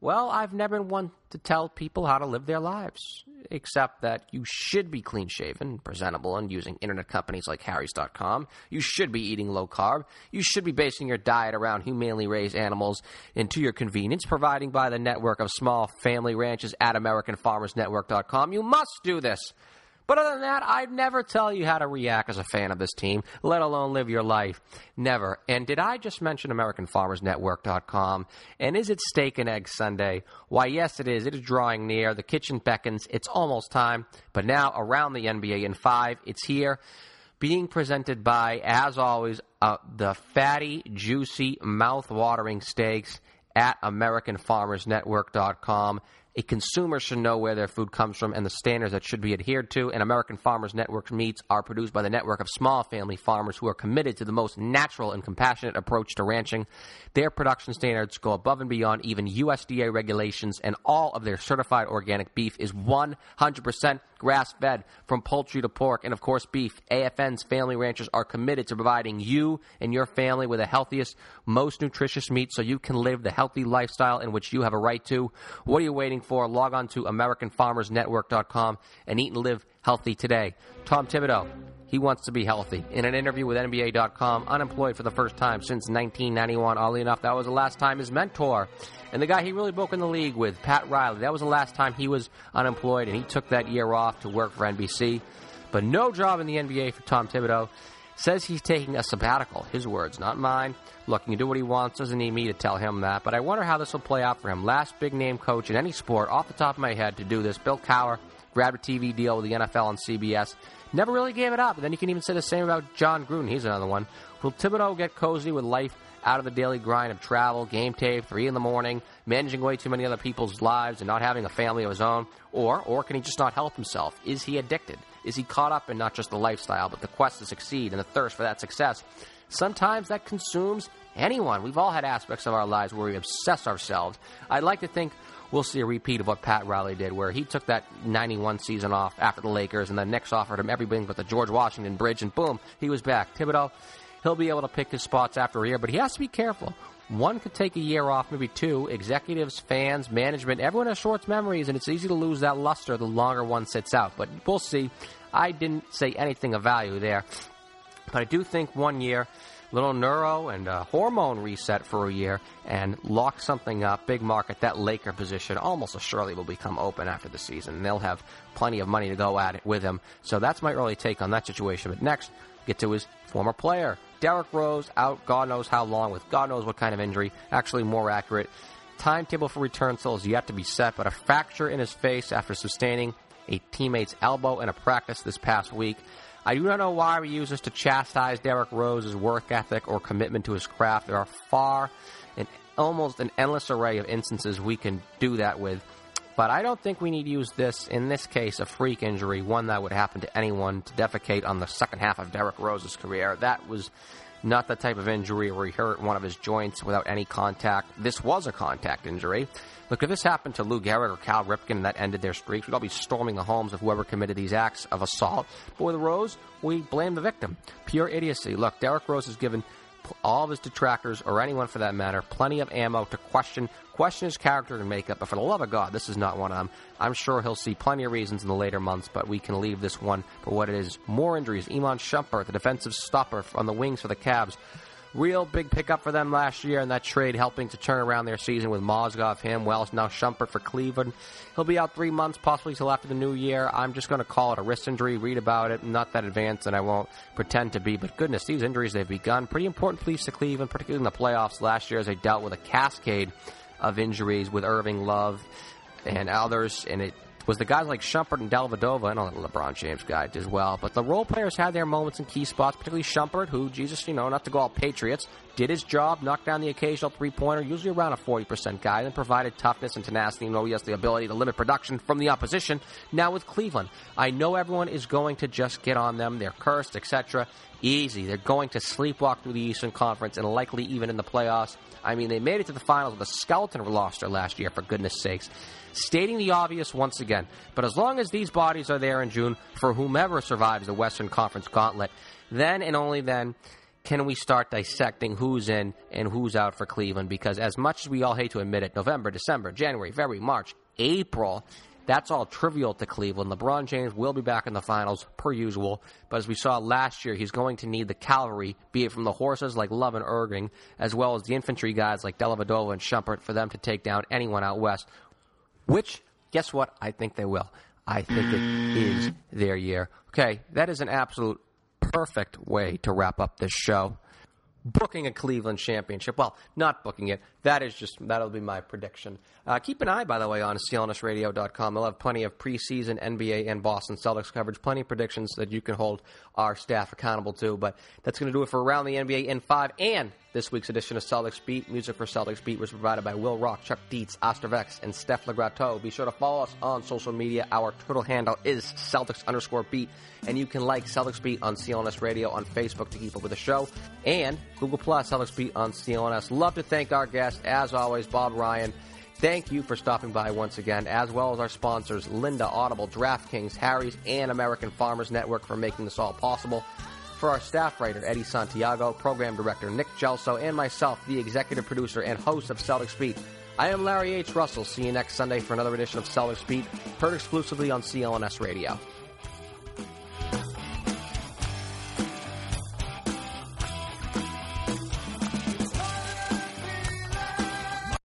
Well, I've never been one to tell people how to live their lives, except that you should be clean-shaven, presentable, and using internet companies like Harry's.com. You should be eating low-carb. You should be basing your diet around humanely raised animals and to your convenience, providing by the network of small family ranches at AmericanFarmersNetwork.com. You must do this. But other than that, I'd never tell you how to react as a fan of this team, let alone live your life. Never. And did I just mention AmericanFarmersNetwork.com? And is it Steak and Egg Sunday? Why, yes, it is. It is drawing near. The kitchen beckons. It's almost time. But now, around the NBA in 5, it's here. Being presented by, as always, the fatty, juicy, mouth-watering steaks at AmericanFarmersNetwork.com. A consumer should know where their food comes from and the standards that should be adhered to. And American Farmers Network meats are produced by the network of small family farmers who are committed to the most natural and compassionate approach to ranching. Their production standards go above and beyond even USDA regulations, and all of their certified organic beef is 100% grass-fed from poultry to pork and, of course, beef. AFN's family ranchers are committed to providing you and your family with the healthiest, most nutritious meat so you can live the healthy lifestyle in which you have a right to. What are you waiting for? Log on to AmericanFarmersNetwork.com and eat and live healthy today. Tom Thibodeau, he wants to be healthy. In an interview with NBA.com, unemployed for the first time since 1991. Oddly enough, that was the last time his mentor and the guy he really broke in the league with, Pat Riley, that was the last time he was unemployed, and he took that year off to work for NBC. But no job in the NBA for Tom Thibodeau. Says he's taking a sabbatical. His words, not mine. Look, he can do what he wants. Doesn't need me to tell him that. But I wonder how this will play out for him. Last big-name coach in any sport, off the top of my head, to do this. Bill Cowher grabbed a TV deal with the NFL on CBS. Never really gave it up. And then you can even say the same about John Gruden. He's another one. Will Thibodeau get cozy with life out of the daily grind of travel, game tape, 3 in the morning, managing way too many other people's lives and not having a family of his own? Or can he just not help himself? Is he addicted? Is he caught up in not just the lifestyle, but the quest to succeed and the thirst for that success? Sometimes that consumes anyone. We've all had aspects of our lives where we obsess ourselves. I'd like to think we'll see a repeat of what Pat Riley did, where he took that 91 season off after the Lakers, and the Knicks offered him everything but the George Washington Bridge, and boom, he was back. Thibodeau, he'll be able to pick his spots after a year, but he has to be careful. One could take a year off, maybe 2. Executives, fans, management, everyone has short memories, and it's easy to lose that luster the longer one sits out. But we'll see. I didn't say anything of value there. But I do think 1 year, little neuro and hormone reset for a year, and lock something up. Big market, that Laker position almost surely will become open after the season, and they'll have plenty of money to go at it with him. So that's my early take on that situation. But next, get to his former player. Derrick Rose out God knows how long with God knows what kind of injury. Actually, more accurate. Timetable for return still is yet to be set, but a fracture in his face after sustaining a teammate's elbow in a practice this past week. I do not know why we use this to chastise Derrick Rose's work ethic or commitment to his craft. There are far and almost an endless array of instances we can do that with. But I don't think we need to use this, in this case, a freak injury, one that would happen to anyone, to defecate on the second half of Derrick Rose's career. That was not the type of injury where he hurt one of his joints without any contact. This was a contact injury. Look, if this happened to Lou Gehrig or Cal Ripken and that ended their streaks, we'd all be storming the homes of whoever committed these acts of assault. But with Rose, we blame the victim. Pure idiocy. Look, Derrick Rose has given all of his detractors, or anyone for that matter, plenty of ammo to question his character and makeup. But for the love of God, this is not one of them. I'm sure he'll see plenty of reasons in the later months, but we can leave this one for what it is. More injuries. Iman Shumpert, the defensive stopper on the wings for the Cavs. Real big pickup for them last year, and that trade helping to turn around their season with Mozgov, him, Wells, now Shumpert for Cleveland. He'll be out 3 months, possibly till after the new year. I'm just going to call it a wrist injury, read about it, not that advanced, and I won't pretend to be. But goodness, these injuries, they've begun. Pretty important piece to Cleveland, particularly in the playoffs last year, as they dealt with a cascade of injuries with Irving, Love, and others, and it was the guys like Shumpert and Dellavedova, and a LeBron James guy as well. But the role players had their moments in key spots, particularly Shumpert, who, Jesus, not to go all Patriots, did his job, knocked down the occasional three-pointer, usually around a 40% guy, then provided toughness and tenacity and, oh yes, the ability to limit production from the opposition. Now with Cleveland, I know everyone is going to just get on them. They're cursed, etc. Easy. They're going to sleepwalk through the Eastern Conference and likely even in the playoffs. I mean, they made it to the finals with a skeleton roster last year, for goodness sakes. Stating the obvious once again, but as long as these bodies are there in June for whomever survives the Western Conference gauntlet, then and only then can we start dissecting who's in and who's out for Cleveland? Because as much as we all hate to admit it, November, December, January, February, March, April, that's all trivial to Cleveland. LeBron James will be back in the finals, per usual. But as we saw last year, he's going to need the cavalry, be it from the horses like Love and Irving, as well as the infantry guys like Dellavedova and Shumpert, for them to take down anyone out west. Which, guess what? I think they will. I think it is their year. Okay, that is an absolute perfect way to wrap up this show. Booking a Cleveland championship. Well, not booking it. That'll be my prediction. Keep an eye, by the way, on CLNSradio.com. I'll have plenty of preseason NBA and Boston Celtics coverage, plenty of predictions that you can hold our staff accountable to. But that's going to do it for Around the NBA in 5 and this week's edition of Celtics Beat. Music for Celtics Beat was provided by Will Rock, Chuck Dietz, Ostervex, and Steph LeGrateau. Be sure to follow us on social media. Our Twitter handle is Celtics_Beat. And you can like Celtics Beat on CLNS Radio on Facebook to keep up with the show. And Google+ Celtics Beat on CLNS. Love to thank our guest, as always, Bob Ryan. Thank you for stopping by once again, as well as our sponsors, Lynda, Audible, DraftKings, Harry's, and American Farmers Network for making this all possible. For our staff writer, Eddie Santiago, program director, Nick Gelso, and myself, the executive producer and host of Celtics Beat, I am Larry H. Russell. See you next Sunday for another edition of Celtics Beat, heard exclusively on CLNS Radio.